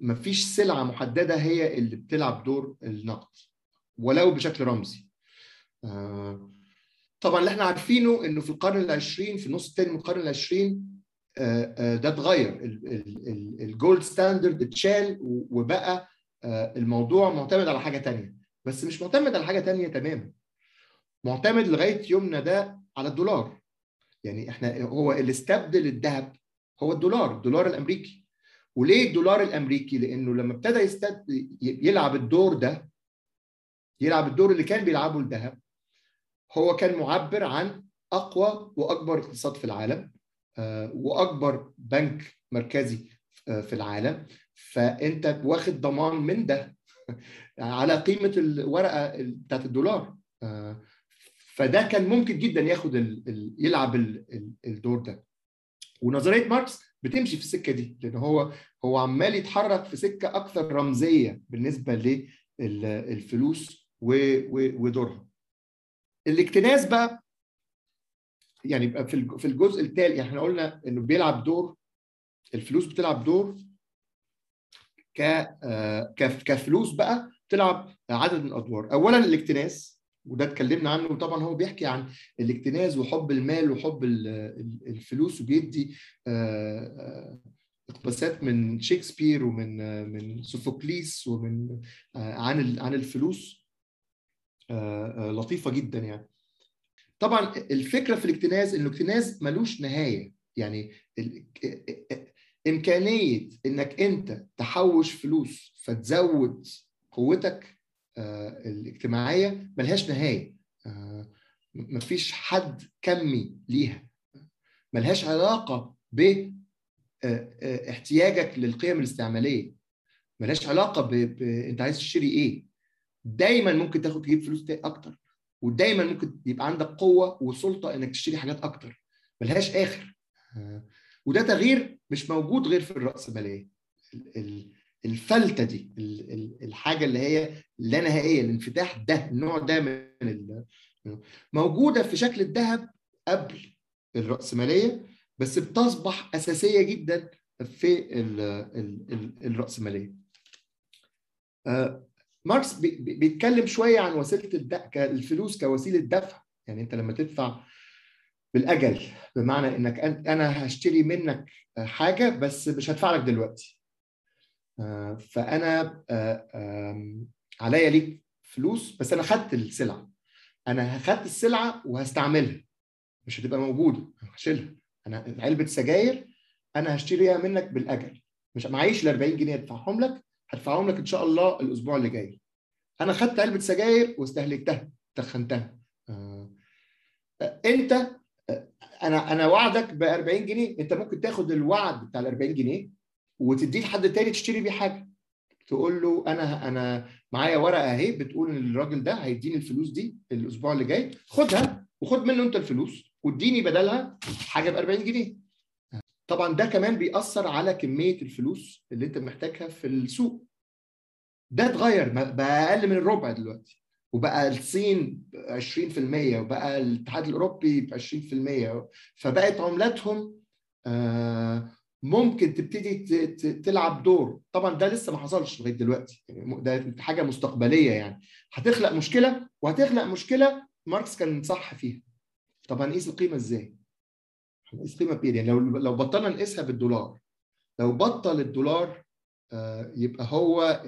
ما فيش سلعة محددة هي اللي بتلعب دور النقد ولو بشكل رمزي. طبعا اللي احنا عارفينه انه في القرن العشرين، في النص الثاني من القرن العشرين، ده اتغير، الجولد ستاندرد اتشال وبقى الموضوع معتمد على حاجه ثانيه، بس مش معتمد على حاجه ثانيه تماما، معتمد لغايه يومنا ده على الدولار. يعني احنا هو اللي استبدل الذهب هو الدولار، الدولار الامريكي. وليه الدولار الامريكي؟ لانه لما ابتدى يستبدل يلعب الدور ده، يلعب الدور اللي كان بيلعبه الذهب، هو كان معبر عن أقوى وأكبر اقتصاد في العالم وأكبر بنك مركزي في العالم، فأنت واخد ضمان من ده على قيمة الورقة بتاعت الدولار، فده كان ممكن جدا ياخد يلعب الدور ده. ونظرية ماركس بتمشي في السكة دي، لأن هو هو عمال يتحرك في سكة أكثر رمزية بالنسبة ل الفلوس ودورها. الاكتناز بقى يعني يبقى في الجزء التالي، احنا قلنا انه بيلعب دور، الفلوس بتلعب دور كفلوس بقى، بتلعب عدد من الادوار. اولا الاكتناز، وده اتكلمنا عنه، وطبعا هو بيحكي عن الاكتناز وحب المال وحب الفلوس، وبيدي اقتباسات من شكسبير ومن من سوفوكليس ومن عن عن الفلوس لطيفه جدا يعني. طبعا الفكره في الاكتناز انه الاكتناز ملوش نهايه، يعني امكانيه انك انت تحوش فلوس فتزود قوتك الاجتماعيه ملهاش نهايه، مفيش حد كمي ليها، ملهاش علاقه ب احتياجك للقيم الاستعماليه، ملهاش علاقه بانت عايز تشتري ايه. دايما ممكن تاخد تجيب فلوس اكتر، ودايما ممكن يبقى عندك قوه وسلطه انك تشتري حاجات اكتر، ملهاش اخر. وده تغيير مش موجود غير في الرأسماليه الفلته دي، الحاجه اللي هي اللانهائيه، الانفتاح ده، النوع ده من موجوده في شكل الذهب قبل الرأسماليه، بس بتصبح اساسيه جدا في الرأسماليه. ماركس بيتكلم شويه عن وسيله الفلوس كوسيله دفع، يعني انت لما تدفع بالاجل، بمعنى انك انا هشتري منك حاجه بس مش هدفع لك دلوقتي، فانا عليا ليك فلوس بس انا خدت السلعه، انا خدت السلعه وهستعملها، مش هتبقى موجوده، هشيلها. انا علبه سجاير انا هشتريها منك بالاجل، مش معيش ال أربعين جنيه هدفعهم لك، هدفعهم لك ان شاء الله الاسبوع اللي جاي. انا خدت علبه سجاير واستهلكتها، تخنتها. آه. انت انا انا وعدك ب أربعين جنيه، انت ممكن تاخد الوعد بتاع ال أربعين جنيه وتديه لحد تاني تشتري بيه حاجه، تقول له انا انا معايا ورقه اهي بتقول ان الراجل ده هيديني الفلوس دي الاسبوع اللي جاي، خدها وخد منه انت الفلوس واديني بدلها حاجه ب أربعين جنيه. طبعا ده كمان بيأثر على كميه الفلوس اللي انت محتاجها في السوق. ده اتغير، بقى اقل من الربع دلوقتي، وبقى الصين عشرين في المية، وبقى الاتحاد الاوروبي عشرين في المية، فبقت عملاتهم ممكن تبتدي تلعب دور. طبعا ده لسه ما حصلش لغايه دلوقتي، ده حاجه مستقبليه يعني، هتخلق مشكله، وهتخلق مشكله ماركس كان صح فيها. طب هنقيس القيمه ازاي؟ هنقيس قيمه بايه؟ يعني لو لو بطلنا نقيسها بالدولار، لو بطل الدولار يبقى هو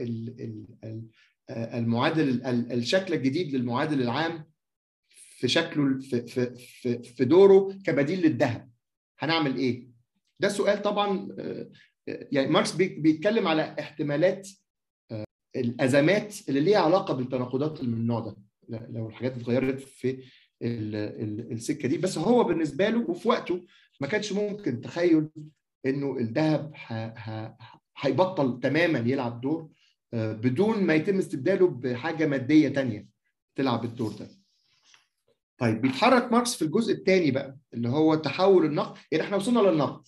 المعادل، الشكل الجديد للمعادل العام في شكله، في في في دوره كبديل للذهب، هنعمل ايه؟ ده سؤال طبعا يعني ماركس بيتكلم على احتمالات الازمات اللي ليها علاقه بالتناقضات من النوع ده، لو الحاجات اتغيرت في السكه دي. بس هو بالنسبه له وفي وقته ما كانش ممكن تخيل انه الذهب هيبطل تماما يلعب دور بدون ما يتم استبداله بحاجه ماديه ثانيه تلعب الدور ده. طيب بيتحرك ماركس في الجزء الثاني بقى اللي هو تحول النقد، يعني احنا وصلنا للنقد،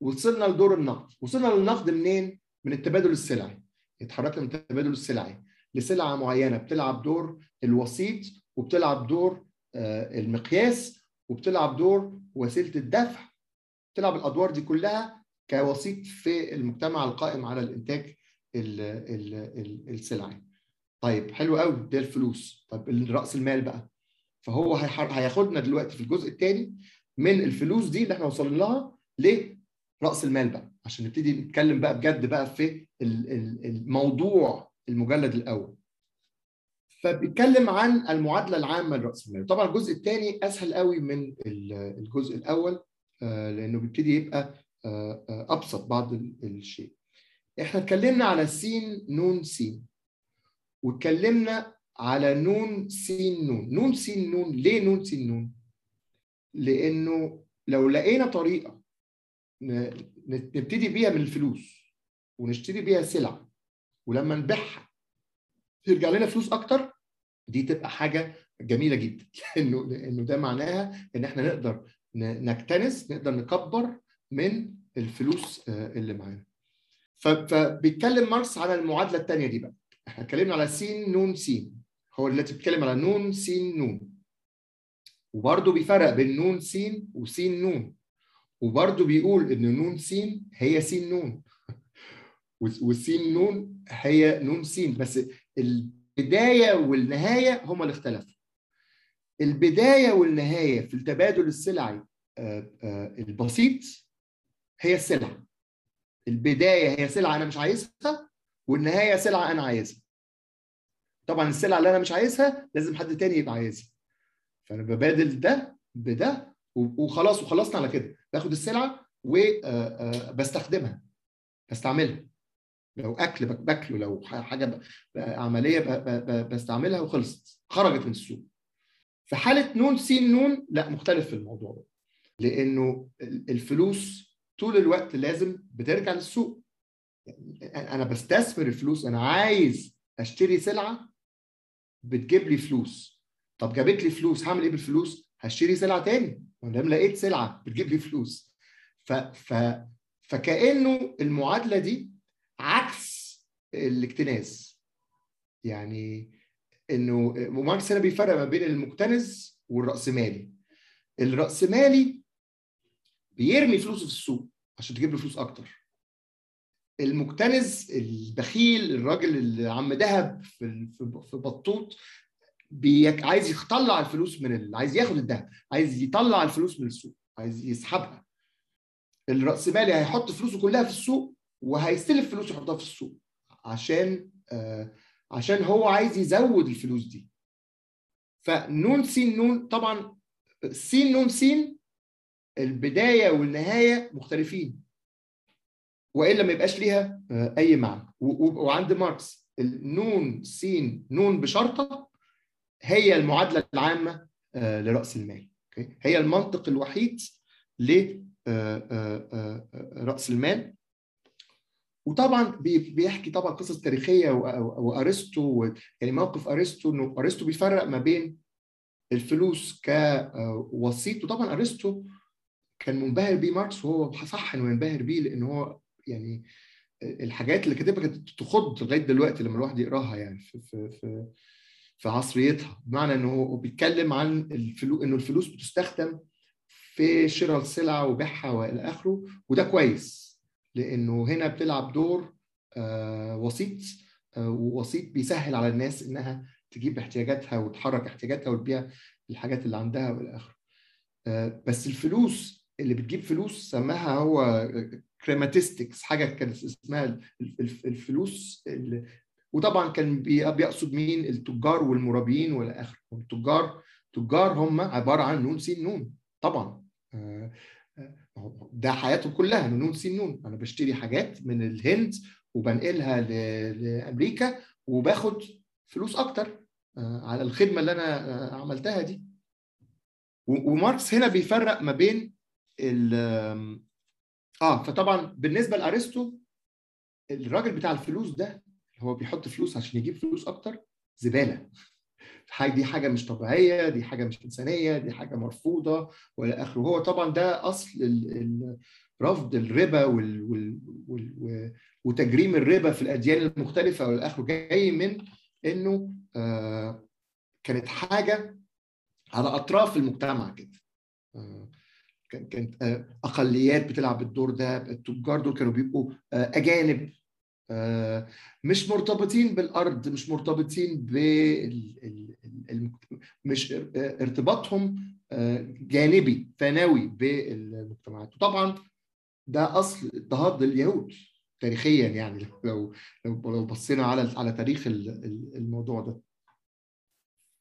وصلنا لدور النقد، وصلنا للنقد منين؟ من التبادل السلعي. اتحركنا من التبادل السلعي لسلعه معينه بتلعب دور الوسيط، وبتلعب دور المقياس، وبتلعب دور وسيله الدفع، بتلعب الادوار دي كلها كوسيط في المجتمع القائم على الانتاج السلعي. طيب حلو قوي، ده الفلوس. طب راس المال بقى، فهو هياخدنا دلوقتي في الجزء الثاني من الفلوس دي اللي احنا وصلنا لها لراس المال بقى، عشان نبتدي نتكلم بقى بجد بقى في الموضوع المجلد الاول. فبيتكلم عن المعادله العامه لراس المال. طبعا الجزء الثاني اسهل قوي من الجزء الاول لانه بيبتدي يبقى ابسط بعض الشيء. احنا اتكلمنا على س ن س، واتكلمنا على ن س ن. ن س ن ليه ن س ن؟ لانه لو لقينا طريقه نبتدي بيها من الفلوس ونشتري بيها سلع، ولما نبيعها يرجع لنا فلوس اكتر، دي تبقى حاجه جميله جدا، لانه لانه ده معناها ان احنا نقدر نكتنس، نقدر نكبر من الفلوس اللي معانا. فبيتكلم ماركس على المعادله الثانيه دي بقى، احنا اتكلمنا على س ن س، هو التي بتتكلم على ن س ن، وبرده بيفرق بين ن س وس ن، وبرده بيقول ان ن س هي س ن والس ن هي ن س، بس البدايه والنهايه هما اللي اختلفوا. البدايه والنهايه في التبادل السلعي البسيط هي السلعه. البدايه هي سلعه انا مش عايزها والنهايه سلعه انا عايزها. طبعا السلعه اللي انا مش عايزها لازم حد تاني يبقى عايزها. فانا ببادل ده بده وخلاص، وخلصنا على كده. باخد السلعه وبستخدمها بستعملها. لو اكل باكله، لو حاجه عمليه بستعملها وخلصت، خرجت من السوق. في حاله نون س نون لا، مختلف في الموضوع ده، لانه الفلوس طول الوقت لازم بترجع للسوق. انا بستثمر الفلوس، انا عايز اشتري سلعه بتجيب لي فلوس. طب جابت لي فلوس، هعمل ايه بالفلوس؟ هشتري سلعه تاني، ما دام لقيت سلعه بتجيب لي فلوس. ف ف فكانه المعادله دي عكس الاكتناز. يعني انه ماركس هنا بيفرق ما بين المكتنز والراسمالي. الراسمالي بيرمي فلوسه في السوق عشان تجيب له فلوس اكتر. المكتنز البخيل، الراجل اللي عم دهب في في بطوط، عايز يطلع الفلوس من ال... عايز ياخد الدهب، عايز يطلع الفلوس من السوق، عايز يسحبها. الراسمالي هيحط فلوسه كلها في السوق وهيستلف فلوس يحطها في السوق عشان آه عشان هو عايز يزود الفلوس دي. فنون س نون طبعا س نون س البدايه والنهايه مختلفين، والا ما يبقاش ليها اي معنى. وعند ماركس النون س نون بشرطه هي المعادله العامه لراس المال، هي المنطق الوحيد لراس المال. وطبعا بيحكي طبعا قصص تاريخيه، وارسطو يعني موقف ارسطو، انه ارسطو بيفرق ما بين الفلوس كوسيط. وطبعا ارسطو كان منبهر بيه ماركس، وهو صح انه ينبهر بيه، لان هو يعني الحاجات اللي كاتبها كانت تخض لغايه دلوقتي لما الواحد يقراها، يعني في في في عصريتها. بمعنى انه هو بيتكلم عن الفلوس، انه الفلوس بتستخدم في شراء السلع وبيعها والى اخره، وده كويس لانه هنا بتلعب دور وسيط، ووسيط بيسهل على الناس انها تجيب احتياجاتها وتحرك احتياجاتها وتبيع الحاجات اللي عندها والى اخره. بس الفلوس اللي بتجيب فلوس سماها هو كريماتيستكس، حاجه كان اسمها الفلوس. وطبعا كان بيقصد مين؟ التجار والمرابيين والى اخره. التجار تجار هم عباره عن نون س نون طبعا، ده حياتهم كلها نون س نون. انا بشتري حاجات من الهند وبنقلها لامريكا وباخد فلوس اكتر على الخدمه اللي انا عملتها دي. وماركس هنا بيفرق ما بين ال اه فطبعا بالنسبه لارسطو الراجل بتاع الفلوس ده اللي هو بيحط فلوس عشان يجيب فلوس اكتر زباله، دي حاجه مش طبيعيه، دي حاجه مش انسانيه، دي حاجه مرفوضه والى اخره. هو طبعا ده اصل رفض الربا وال وال وال وتجريم الربا في الاديان المختلفه والى اخره، جاي من انه آه كانت حاجه على اطراف المجتمع كده. آه كانت آه اقليات بتلعب الدور ده. التجار دول كانوا بيبقوا آه اجانب، آه مش مرتبطين بالارض، مش مرتبطين بال مش ارتباطهم جانبي ثانوي بالمجتمعات. وطبعا ده اصل اضطهاد اليهود تاريخيا، يعني لو لو بصينا على على تاريخ الموضوع ده.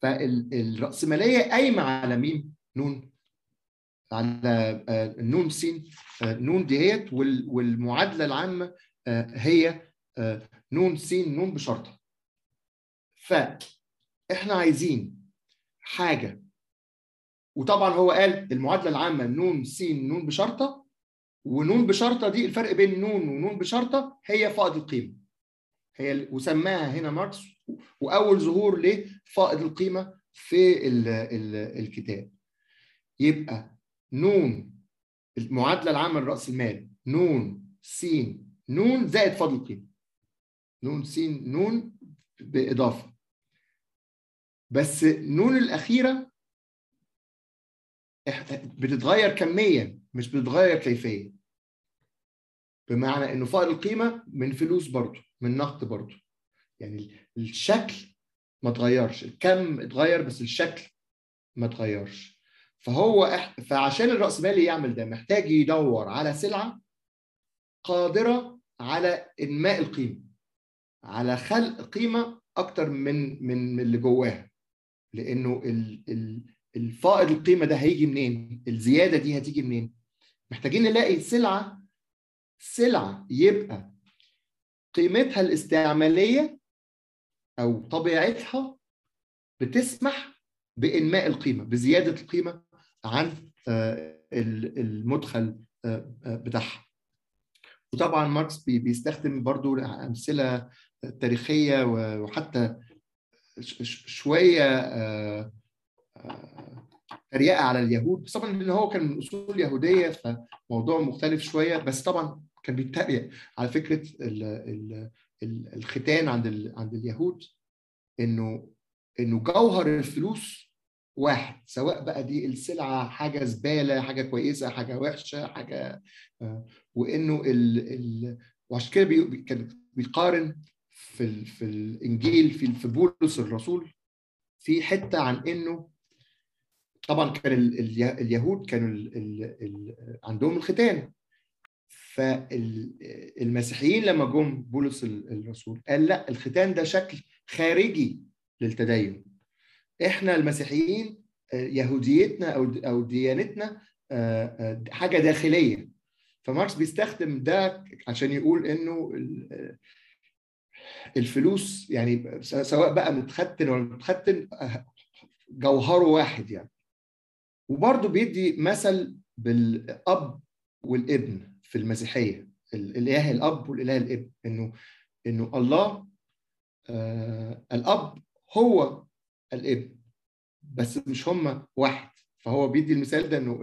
فالراسماليه قايمه على مين؟ نون، على نون س نون ديت، والمعادله العامه هي نون س نون بشرطه. ف احنا عايزين حاجه، وطبعا هو قال المعادله العامه نون س نون بشرطه، ونون بشرطه دي الفرق بين نون ونون بشرطه هي فائض القيمه، هي وسماها هنا ماركس، واول ظهور لفائض القيمه في ال ال الكتاب. يبقى نون المعادله العامه لراس المال نون س نون زائد فائض القيمه. نون س نون بإضافة. بس نون الأخيرة بتتغير كميا مش بتتغير كيفية، بمعنى إنه فقر القيمة من فلوس برضو، من نقد برضو، يعني الشكل ما تغيرش، الكم اتغير بس الشكل ما تغيرش. فهو فعشان الرأسمالي يعمل ده محتاج يدور على سلعة قادرة على إنماء القيمة، على خلق قيمة أكتر من من اللي جواها، لأنه الفائض القيمة ده هيجي منين؟ الزيادة دي هتيجي منين؟ محتاجين نلاقي سلعة سلعة يبقى قيمتها الاستعمالية أو طبيعتها بتسمح بإنماء القيمة، بزيادة القيمة عن المدخل بتاعها. وطبعا ماركس بيستخدم برضو أمثلة تاريخية وحتى شوية تريقة على اليهود، بس طبعا لأن هو كان من أصول يهودية فموضوع مختلف شوية، بس طبعا كان بيتريق على فكرة ال ال الختان عند ال عند اليهود، إنه إنه جوهر الفلوس واحد، سواء بقى دي السلعة حاجة زبالة، حاجة كويسة، حاجة وحشة، حاجة آه وإنه ال ال وعشان كده كان بيقارن في ال في الإنجيل في في بولس الرسول في حتة عن إنه طبعا كان اليهود كانوا ال ال ال عندهم الختان، فالمسيحيين لما جم بولس الرسول قال لا، الختان ده شكل خارجي للتدين، احنا المسيحيين يهوديتنا او او ديانتنا حاجه داخليه. فماركس بيستخدم ده عشان يقول انه الفلوس يعني سواء بقى متختن ولا متختن جوهره واحد يعني. وبرضه بيدي مثل بالاب والابن في المسيحيه، الاله الاب والاله الابن، انه انه الله آه الاب هو الابن بس مش هما واحد. فهو بيدي المثال ده انه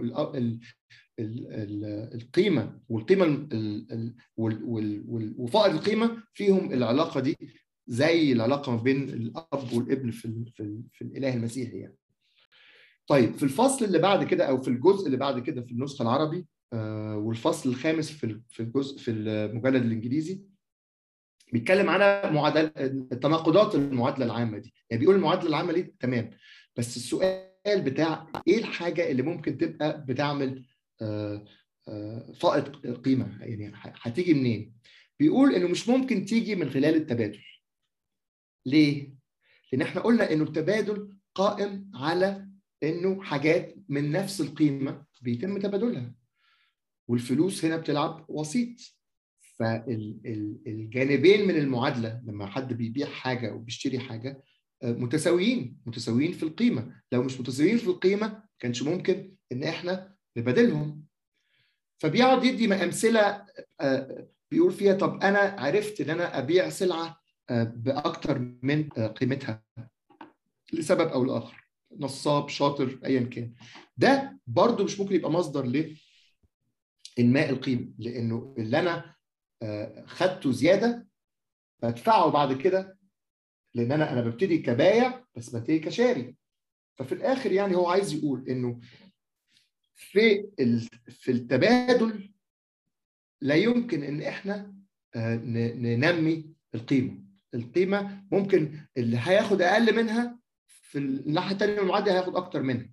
القيمه والقيمه وفقر القيمه فيهم العلاقه دي زي العلاقه ما بين الاب والابن في في, في الاله المسيحي يعني. طيب في الفصل اللي بعد كده او في الجزء اللي بعد كده في النسخه العربي والفصل الخامس في في الجزء في المجلد الانجليزي بيتكلم على معادله تناقضات المعادله العامه دي، يعني بيقول المعادله العامه دي تمام، بس السؤال بتاع ايه الحاجه اللي ممكن تبقى بتعمل فائض قيمه، يعني هتيجي منين؟ بيقول انه مش ممكن تيجي من خلال التبادل. ليه؟ لان احنا قلنا انه التبادل قائم على انه حاجات من نفس القيمه بيتم تبادلها، والفلوس هنا بتلعب وسيط. فالجانبين من المعادله لما حد بيبيع حاجه او بيشتري حاجه متساويين، متساويين في القيمه، لو مش متساويين في القيمه ما كانش ممكن ان احنا نبادلهم. فبيقعد يدي امثله بيقول فيها طب انا عرفت ان انا ابيع سلعه باكتر من قيمتها لسبب او لاخر، نصاب، شاطر، ايا كان، ده برضو مش ممكن يبقى مصدر ليه إنماء القيمة، لأنه اللي أنا خدته زيادة بدفعه بعد كده، لأن أنا أنا ببتدي كبايع بس بنتهي كشاري. ففي الآخر يعني هو عايز يقول إنه في في التبادل لا يمكن إن إحنا ننمي القيمة، القيمة ممكن اللي هياخد أقل منها في الناحية التانية من المعادلة هياخد أكتر منها.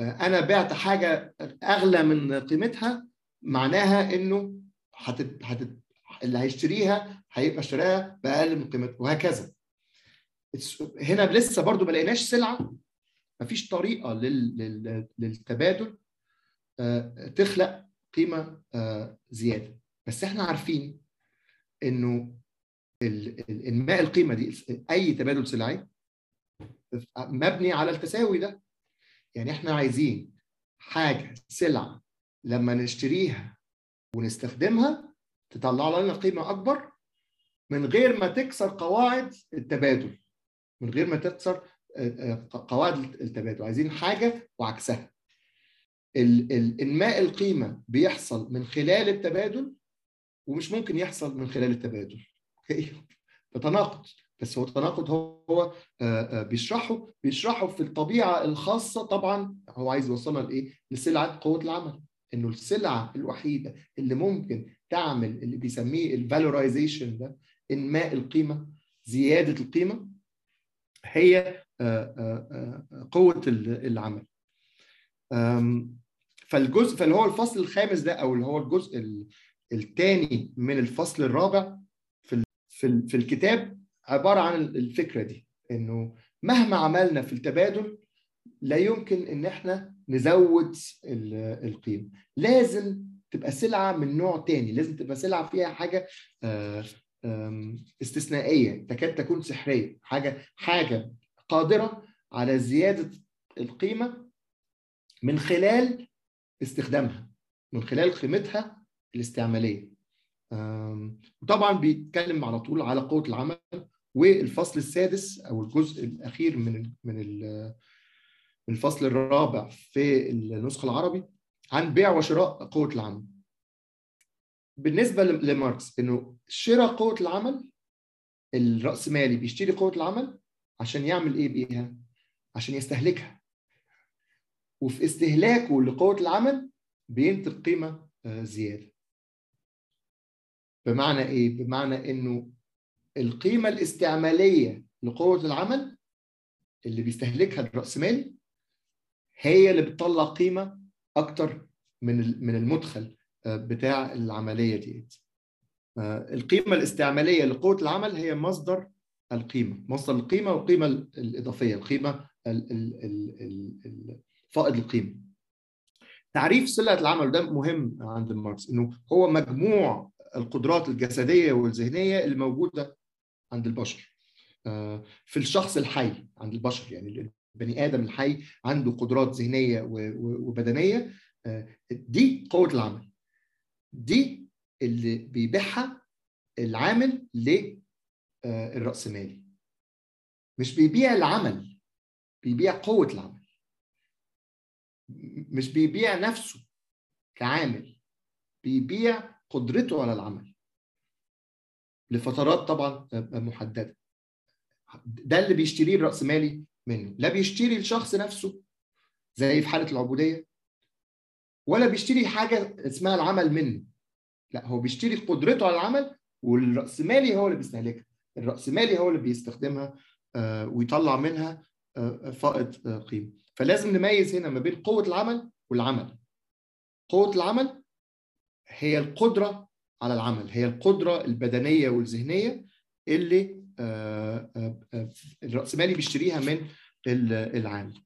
أنا بعت حاجة أغلى من قيمتها، معناها انه هتت... هتت... اللي هيشتريها هيبقى اشتراها باقل من قيمتها وهكذا. هنا لسه برضو ما لقيناش سلعه، ما فيش طريقه لل... لل... للتبادل تخلق قيمه زياده، بس احنا عارفين انه ال... انماء القيمه دي اي تبادل سلعي مبني على التساوي ده، يعني احنا عايزين حاجه سلعه لما نشتريها ونستخدمها تطلع لنا قيمة أكبر من غير ما تكسر قواعد التبادل، من غير ما تكسر قواعد التبادل، عايزين حاجة وعكسها. إنماء القيمة بيحصل من خلال التبادل ومش ممكن يحصل من خلال التبادل، تناقض. بس هو التناقض هو بيشرحه بيشرحه في الطبيعه الخاصه. طبعا هو عايز يوصلنا لايه؟ لسلعه قوه العمل، انه السلعه الوحيده اللي ممكن تعمل اللي بيسميه الفالورايزيشن ده، انماء القيمه، زياده القيمه، هي قوه العمل. فالجزء فاللي هو الفصل الخامس ده، او اللي هو الجزء الثاني من الفصل الرابع في في الكتاب، عباره عن الفكره دي، انه مهما عملنا في التبادل لا يمكن ان احنا نزود القيمه، لازم تبقى سلعه من نوع ثاني، لازم تبقى سلعه فيها حاجه استثنائيه تكاد تكون سحريه، حاجه حاجه قادره على زياده القيمه من خلال استخدامها، من خلال قيمتها الاستعماليه. وطبعا بيتكلم على طول على قوه العمل. والفصل السادس او الجزء الاخير من من الفصل الرابع في النسخه العربي عن بيع وشراء قوه العمل. بالنسبه لماركس، انه شراء قوه العمل، الرأسمالي بيشتري قوه العمل عشان يعمل ايه بيها؟ عشان يستهلكها، وفي استهلاكه لقوه العمل بينتج قيمه زياده. بمعنى ايه؟ بمعنى انه القيمه الاستعماليه لقوه العمل اللي بيستهلكها الرأسمالي هي اللي بتطلع قيمه اكتر من من المدخل بتاع العمليه دي. القيمه الاستعماليه لقوه العمل هي مصدر القيمه، مصدر القيمه والقيمه الاضافيه، القيمه فائض القيمه. تعريف سلعه العمل ده مهم عند ماركس، انه هو مجموع القدرات الجسديه والذهنيه اللي موجوده عند البشر، في الشخص الحي، عند البشر يعني البني ادم الحي عنده قدرات ذهنيه وبدنيه، دي قوه العمل، دي اللي بيبيعها العامل للرأسمالي. مش بيبيع العمل، بيبيع قوه العمل، مش بيبيع نفسه كعامل، بيبيع قدرته على العمل لفترات طبعا محدده. ده اللي بيشتريه الرأسمالي منه، لا بيشتري الشخص نفسه زي في حاله العبوديه، ولا بيشتري حاجه اسمها العمل منه، لا هو بيشتري قدرته على العمل، والرأسمالي هو اللي بيستهلكها، الرأسمالي هو اللي بيستخدمها ويطلع منها فائض قيمه. فلازم نميز هنا ما بين قوه العمل والعمل. قوه العمل هي القدره على العمل، هي القدره البدنيه والذهنيه اللي الرأسمالي بيشتريها من العامل.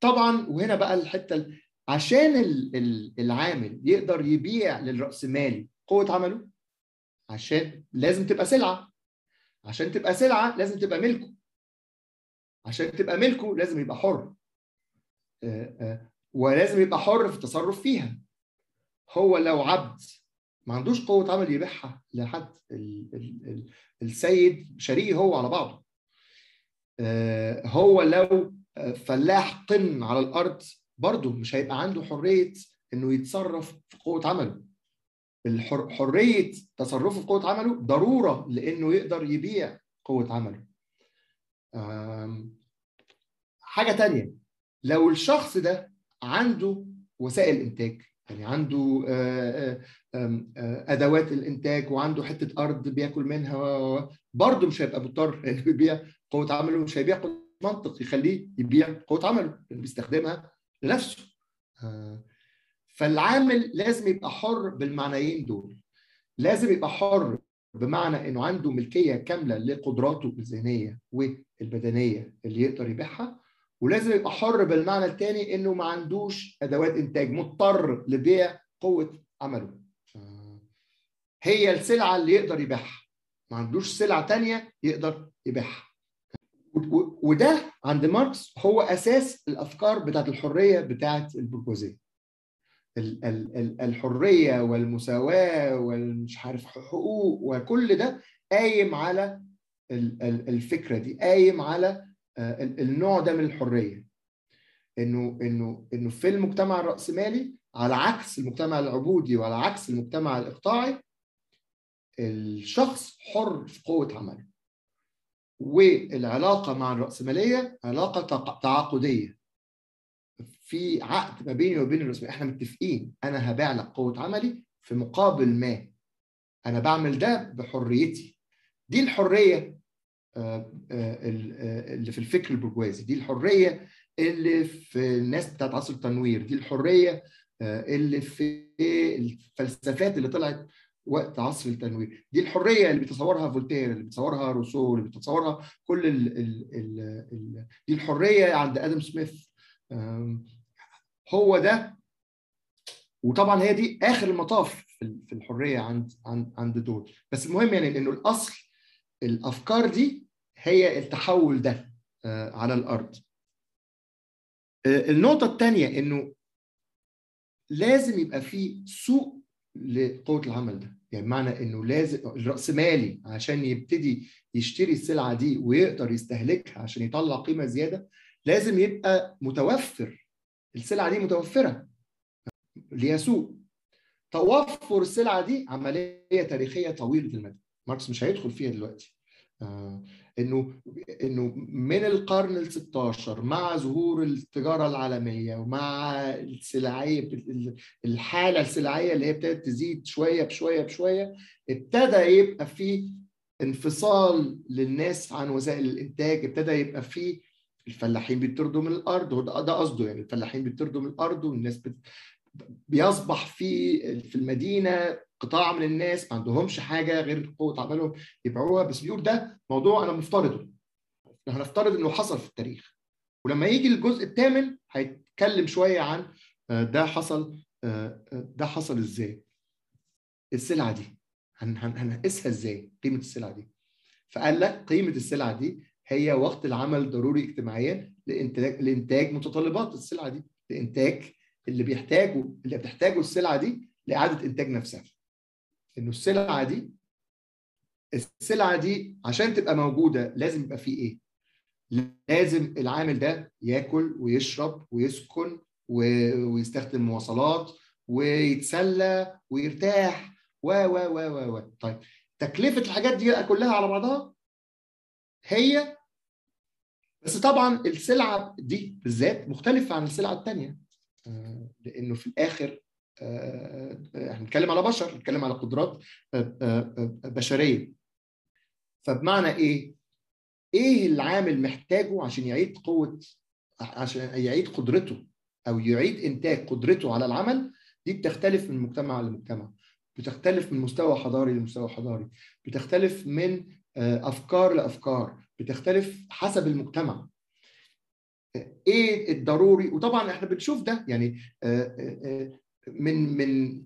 طبعا وهنا بقى الحته، عشان العامل يقدر يبيع للرأسمالي قوه عمله، عشان لازم تبقى سلعه، عشان تبقى سلعه لازم تبقى ملكه، عشان تبقى ملكه لازم يبقى حر، ولازم يبقى حر في التصرف فيها. هو لو عبد ما عندوش قوه عمل يبيعها لحد، السيد شاريه هو على بعضه. هو لو فلاح قن على الارض برضه مش هيبقى عنده حريه انه يتصرف في قوه عمله. حريه تصرفه في قوه عمله ضروره لانه يقدر يبيع قوه عمله. حاجه ثانيه، لو الشخص ده عنده وسائل انتاج، يعني عنده ادوات الانتاج وعنده حته ارض بياكل منها، برضه مش هيبقى مضطر انه يبيع قوه عمله، مش هيبيع قوه منطق يخليه يبيع قوه عمله لانه بيستخدمها لنفسه. فالعامل لازم يبقى حر بالمعنيين دول، لازم يبقى حر بمعنى انه عنده ملكيه كامله لقدراته الذهنيه والبدنيه اللي يقدر يبيعها، ولازم يبقى حر بالمعنى الثاني انه ما عندوش ادوات انتاج، مضطر لبيع قوه عمله. هي السلعه اللي يقدر يبيعها، ما عندوش سلعه ثانيه يقدر يبيعها. وده عند ماركس هو اساس الافكار بتاعت الحريه بتاعت البرجوازيه. الحريه والمساواه والمش عارف حقوق وكل ده قايم على الفكره دي، قايم على النوع ده من الحريه، انه انه انه في المجتمع الرأسمالي، على عكس المجتمع العبودي وعلى عكس المجتمع الاقطاعي، الشخص حر في قوه عمله، والعلاقة مع الرأسمالية علاقة تعاقدية، في عقد ما بيني وبين الرأسمالية، احنا متفقين أنا هبيع لك قوة عملي في مقابل ما، أنا بعمل ده بحريتي. دي الحرية اللي في الفكر البرجوازي، دي الحرية اللي في الناس بتاعت عصر التنوير، دي الحرية اللي في الفلسفات اللي طلعت وقت عصر التنوير، دي الحريه اللي بيتصورها فولتير، اللي بيتصورها روسو، اللي بيتصورها كل ال ال ال دي الحريه عند ادم سميث. هو ده، وطبعا هي دي اخر المطاف في الحريه عند عند عند دول. بس المهم يعني انه الاصل الافكار دي هي التحول ده على الارض. النقطه الثانيه انه لازم يبقى في سوق لقوة العمل ده، يعني معنى انه لازم الرأسمالي عشان يبتدي يشتري السلعة دي ويقدر يستهلكها عشان يطلع قيمة زيادة، لازم يبقى متوفر، السلعة دي متوفرة ليها سوق. توفر السلعة دي عملية تاريخية طويلة المدى، ماركس مش هيدخل فيها دلوقتي. آه انه انه من القرن الستاشر مع ظهور التجاره العالميه ومع السلعيه، الحاله السلعيه اللي هي ابتدت تزيد شويه بشويه بشويه، ابتدى يبقى في انفصال للناس عن وسائل الانتاج، ابتدى يبقى في الفلاحين بيطردوا من الارض، وده قصده يعني الفلاحين بيطردوا من الارض، والناس بت... بيصبح في في المدينه قطاع من الناس ما عندهمش حاجه غير قوه عملهم يبيعوها. بس بيقول ده موضوع انا مفترضه، هنفترض انه حصل في التاريخ، ولما يجي الجزء الثامن هيتكلم شويه عن ده حصل، ده حصل ازاي، السلعه دي هنقيسها ازاي، قيمه السلعه دي. فقال لك قيمه السلعه دي هي وقت العمل ضروري اجتماعيا لانتاج لانتاج متطلبات السلعه دي، لانتاج اللي بيحتاجه اللي بتحتاجه السلعه دي لاعاده انتاج نفسها. انه السلعه دي السلعه دي عشان تبقى موجوده لازم يبقى فيه ايه؟ لازم العامل ده ياكل ويشرب ويسكن ويستخدم مواصلات ويتسلى ويرتاح و و و و طيب تكلفه الحاجات دي كلها على بعضها هي، بس طبعا السلعه دي بالذات مختلفه عن السلعه الثانيه، لانه في الاخر احنا بنتكلم على بشر، بنتكلم على قدرات بشريه. فبمعنى ايه؟ ايه العامل محتاجه عشان يعيد قوه، عشان يعيد قدرته او يعيد انتاج قدرته على العمل؟ دي بتختلف من مجتمع لمجتمع، بتختلف من مستوى حضاري لمستوى حضاري، بتختلف من افكار لافكار، بتختلف حسب المجتمع. ايه الضروري؟ وطبعا احنا بنشوف ده يعني من من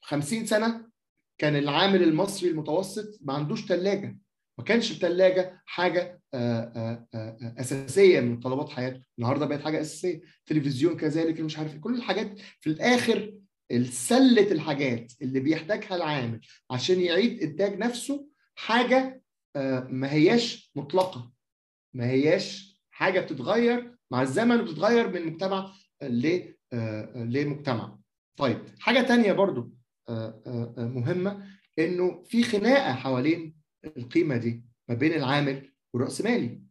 خمسين سنه كان العامل المصري المتوسط ما عندوش ثلاجه، ما كانش الثلاجه حاجه اساسيه من طلبات حياته، النهارده بقت حاجه اساسيه، تلفزيون كذلك، مش عارف كل الحاجات. في الاخر سله الحاجات اللي بيحتاجها العامل عشان يعيد انتاج نفسه حاجه ما هياش مطلقه، ما هياش حاجه بتتغير مع الزمن وبتتغير من مجتمع لمجتمع. طيب حاجة تانية برضو مهمة، انه في خناقة حوالين القيمة دي ما بين العامل والرأسمالي.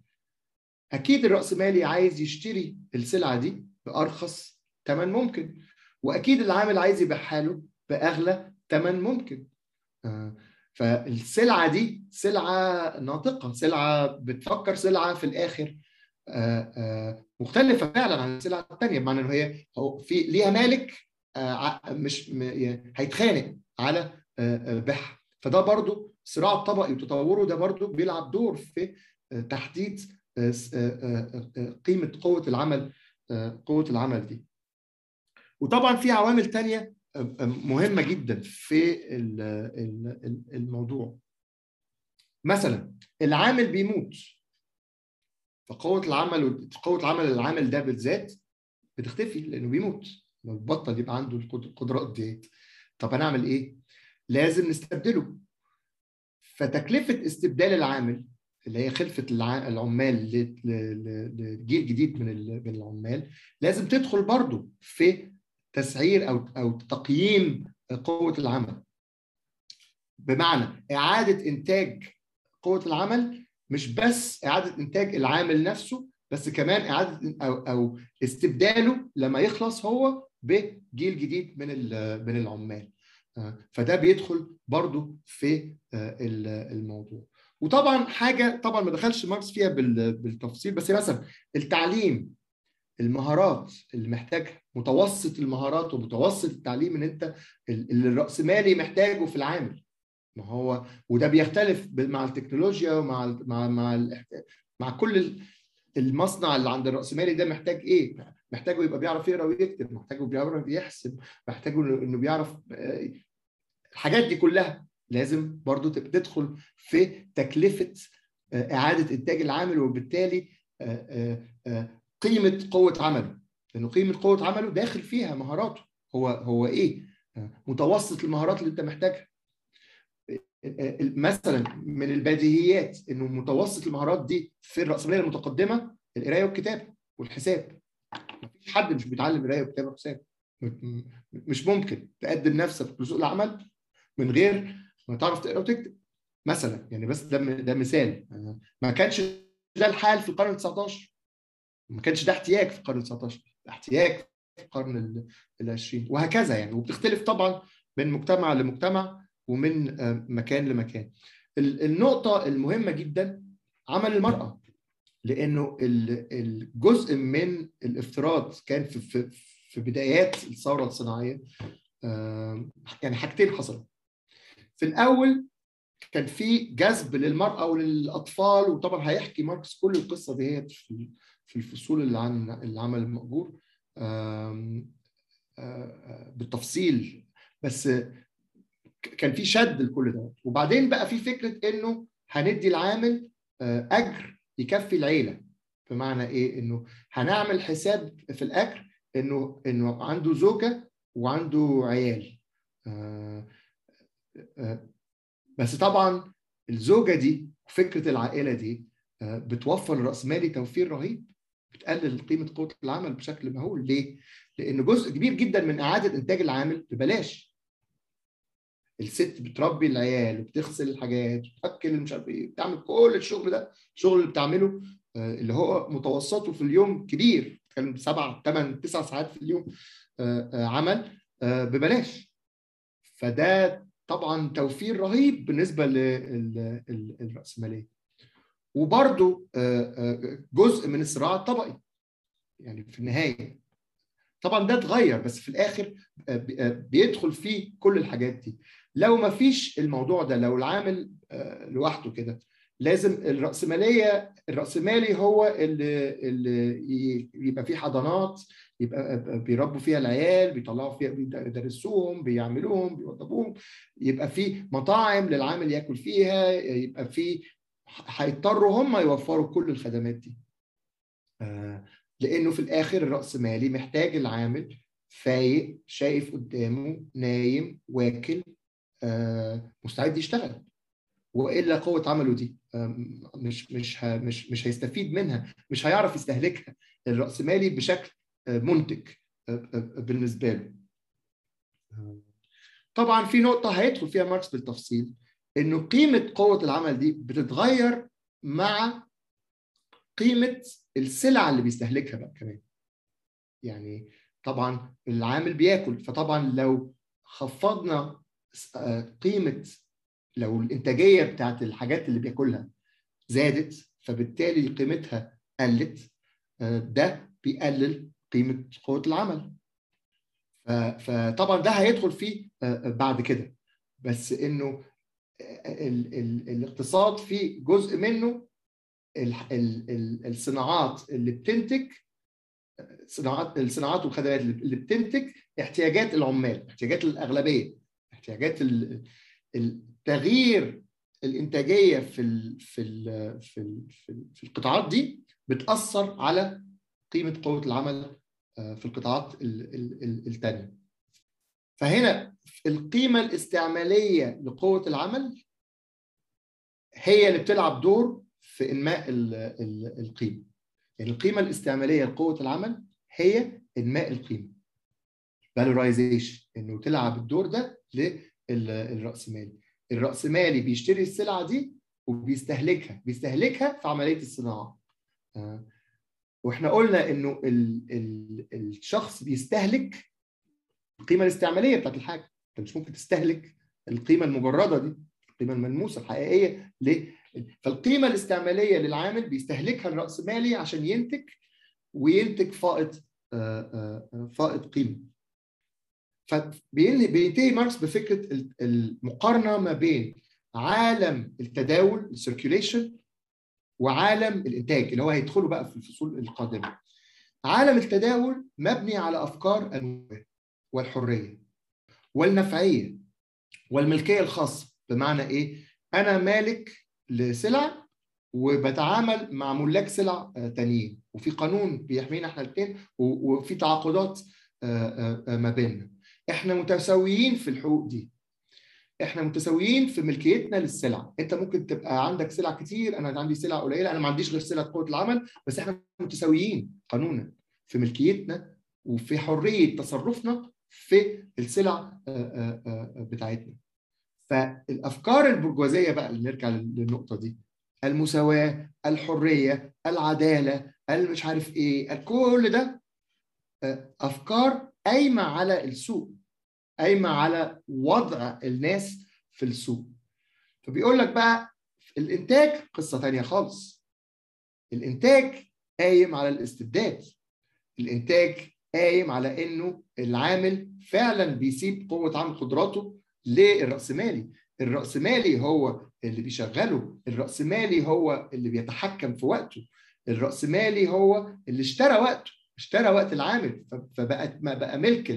اكيد الرأسمالي عايز يشتري السلعة دي بأرخص ثمن ممكن، واكيد العامل عايز يبيعها له بأغلى ثمن ممكن. فالسلعة دي سلعة ناطقة، سلعة بتفكر، سلعة في الآخر مختلفة فعلا عن السلعة الثانية، بمعنى انه هي في ليها مالك مش هيتخانق على بيعها. فده برضو الصراع الطبقي وتطوره ده برضو بيلعب دور في تحديد قيمه قوه العمل، قوه العمل دي. وطبعا في عوامل تانية مهمه جدا في الموضوع، مثلا العامل بيموت، فقوه العمل قوه عمل العامل ده بالذات بتختفي لانه بيموت، بطل يبقى عنده القدرات ديت. طب هنعمل ايه؟ لازم نستبدله. فتكلفه استبدال العامل اللي هي خلفه العمال لجيل جديد من العمال لازم تدخل برضه في تسعير او او تقييم قوه العمل، بمعنى اعاده انتاج قوه العمل مش بس إعادة إنتاج العامل نفسه، بس كمان إعادة أو, أو استبداله لما يخلص هو بجيل جديد من من العمال. فده بيدخل برضو في الموضوع. وطبعا حاجة طبعا ما دخلش ماركس فيها بالتفصيل، بس مثلا التعليم، المهارات اللي محتاج متوسط المهارات ومتوسط التعليم ان انت اللي الرأسمالي محتاجه في العامل. ما هو وده بيختلف مع التكنولوجيا ومع مع مع مع كل المصنع اللي عند الرأسمالي ده محتاج ايه؟ محتاجه يبقى بيعرف يقرا ويكتب، محتاجه بيعرف يحسب، محتاجه انه بيعرف الحاجات دي كلها. لازم برضو تدخل في تكلفة إعادة إنتاج العامل، وبالتالي قيمة قوة عمله، لأنه قيمة قوة عمله داخل فيها مهاراته. هو هو إيه؟ متوسط المهارات اللي أنت محتاجها. مثلا من البديهيات إنه متوسط المهارات دي في الرأسمالية المتقدمة القراية والكتابة والحساب. مفيش حد مش بيتعلم قراية وكتابة وحساب. مش ممكن تقدم نفسك لسوق العمل من غير ما تعرف تقرا وتكتب مثلا، يعني بس ده ده مثال. ما كانش ده الحال في القرن التاسع عشر، ما كانش ده احتياج في القرن التاسع عشر، ده احتياج في القرن العشرين وهكذا يعني. وبتختلف طبعا من مجتمع لمجتمع ومن مكان لمكان. النقطه المهمه جدا عمل المراه، لانه الجزء من الافتراض كان في في بدايات الثوره الصناعيه، يعني حاجتين حصلوا. في الأول كان في جذب للمرأة وللأطفال، وطبعا هيحكي ماركس كل القصة دي في الفصول اللي عن العمل المأجور بالتفصيل، بس كان في شد لكل ده. وبعدين بقى في فكرة إنه هندي العامل أجر يكفي العيلة. بمعنى إيه؟ إنه هنعمل حساب في الأجر إنه إنه عنده زوجة وعنده عيال. بس طبعا الزوجه دي وفكره العائله دي بتوفر للرأسمالي توفير رهيب، بتقلل قيمه قوه العمل بشكل مهول. ليه؟ لان جزء كبير جدا من اعاده انتاج العامل ببلاش. الست بتربي العيال وبتغسل الحاجات وبتاكل مش عارف ايه، بتعمل كل الشغل ده، الشغل اللي بتعمله اللي هو متوسطه في اليوم كبير، بتتكلم سبع ثمان تسع ساعات في اليوم عمل ببلاش. فده طبعا توفير رهيب بالنسبه للرأسماليه. وبرده جزء من الصراع الطبقي يعني في النهايه. طبعا ده اتغير، بس في الاخر بيدخل فيه كل الحاجات دي. لو ما فيش الموضوع ده، لو العامل لوحده كده، لازم الرأسماليه الرأسمالي هو اللي, اللي يبقى فيه حضانات يبقى بيربوا فيها العيال، بيطلعوا فيها، بيدرسوهم، بيعملوهم، بيوضبوهم، يبقى في مطاعم للعامل ياكل فيها، يبقى في هيضطروا هم يوفروا كل الخدمات دي. لانه في الاخر الرأسمالي محتاج العامل فايق، شايف قدامه، نايم، واكل، مستعد يشتغل. والا قوه عمله دي مش مش مش مش هيستفيد منها، مش هيعرف يستهلكها الرأسمالي بشكل منتج بالنسبه له. طبعا في نقطه هيدخل فيها ماركس بالتفصيل، انه قيمه قوه العمل دي بتتغير مع قيمه السلع اللي بيستهلكها بقى كمان. يعني طبعا العامل بياكل، فطبعا لو خفضنا قيمه، لو الانتاجيه بتاعت الحاجات اللي بياكلها زادت، فبالتالي قيمتها قلت، ده بيقلل قيمه قوه العمل. فطبعا ده هيدخل فيه بعد كده. بس انه الاقتصاد فيه جزء منه الصناعات اللي بتنتج، صناعات الصناعات والخدمات اللي بتنتج احتياجات العمال، احتياجات الاغلبيه، احتياجات تغيير الانتاجيه في ال في ال في ال في القطاعات دي بتاثر على قيمه قوه العمل في القطاعات الثانيه. فهنا القيمه الاستعماليه لقوه العمل هي اللي بتلعب دور في انماء القيمه. يعني القيمه الاستعماليه لقوه العمل هي انماء القيمه، فالورايزيشن، انه تلعب الدور ده للراسمالي. الراسمالي بيشتري السلعه دي وبيستهلكها بيستهلكها في عملية الصناعة. واحنا قلنا انه ال ال الشخص بيستهلك القيمة الاستعمالية بتاعت الحاجة. انت مش ممكن تستهلك القيمة المجردة دي، القيمة الملموسة الحقيقية. ليه؟ فالقيمة الاستعمالية للعامل بيستهلكها الرأس مالي عشان ينتج، وينتج فائض فائض قيمة. فبينتهي ماركس بفكرة المقارنة ما بين عالم التداول السيركيوليشن وعالم الانتاج اللي هو هيدخله بقى في الفصول القادمة. عالم التداول مبني على افكار النموية والحرية والنفعية والملكية الخاصة. بمعنى ايه؟ انا مالك لسلع وبتعامل مع ملاك سلع تانيين، وفي قانون بيحمينا احنا الاثنين، وفي تعاقدات ما بيننا. احنا متساويين في الحقوق دي، احنا متساويين في ملكيتنا للسلع. انت ممكن تبقى عندك سلع كتير، انا عندي سلع قليله، انا ما عنديش غير سلع قوه العمل، بس احنا متساويين قانونا في ملكيتنا وفي حريه تصرفنا في السلع بتاعتنا. فالافكار البرجوازيه بقى اللي نرجع للنقطه دي، المساواه، الحريه، العداله، مش عارف ايه، كل ده افكار قايمه على السوق، قايمه على وضع الناس في السوق. فبيقول لك بقى الانتاج قصه ثانيه خالص. الانتاج قايم على الاستبداد، الانتاج قايم على انه العامل فعلا بيسيب قوه عامل قدراته للراسمالي. الراسمالي هو اللي بيشغله، الراسمالي هو اللي بيتحكم في وقته، الراسمالي هو اللي اشترى وقته، اشترى وقت العامل، فبقت ما بقى ملك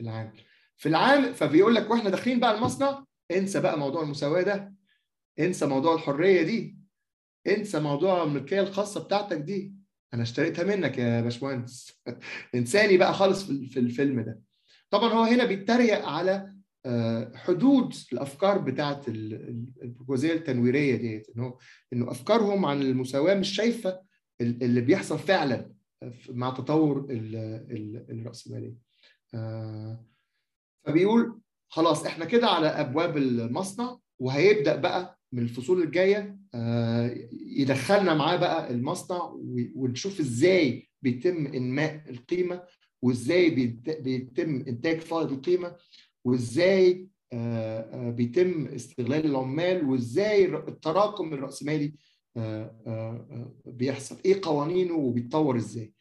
العامل في العام. فبيقول لك واحنا داخلين بقى المصنع، انسى بقى موضوع المساواه ده، انسى موضوع الحريه دي، انسى موضوع الملكيه الخاصه بتاعتك دي، انا اشتريتها منك يا باشمهندس. انساني بقى خالص في الفيلم ده. طبعا هو هنا بيتريق على حدود الافكار بتاعت البرجوازيه التنويريه ديت، انه انه افكارهم عن المساواه مش شايفه اللي بيحصل فعلا مع تطور الراسماليه. فبيقول خلاص احنا كده على ابواب المصنع، وهيبدا بقى من الفصول الجايه يدخلنا معاه بقى المصنع، ونشوف ازاي بيتم انماء القيمه، وازاي بيتم انتاج فائض القيمه، وازاي بيتم استغلال العمال، وازاي التراكم الراسمالي بيحصل، ايه قوانينه وبيتطور ازاي.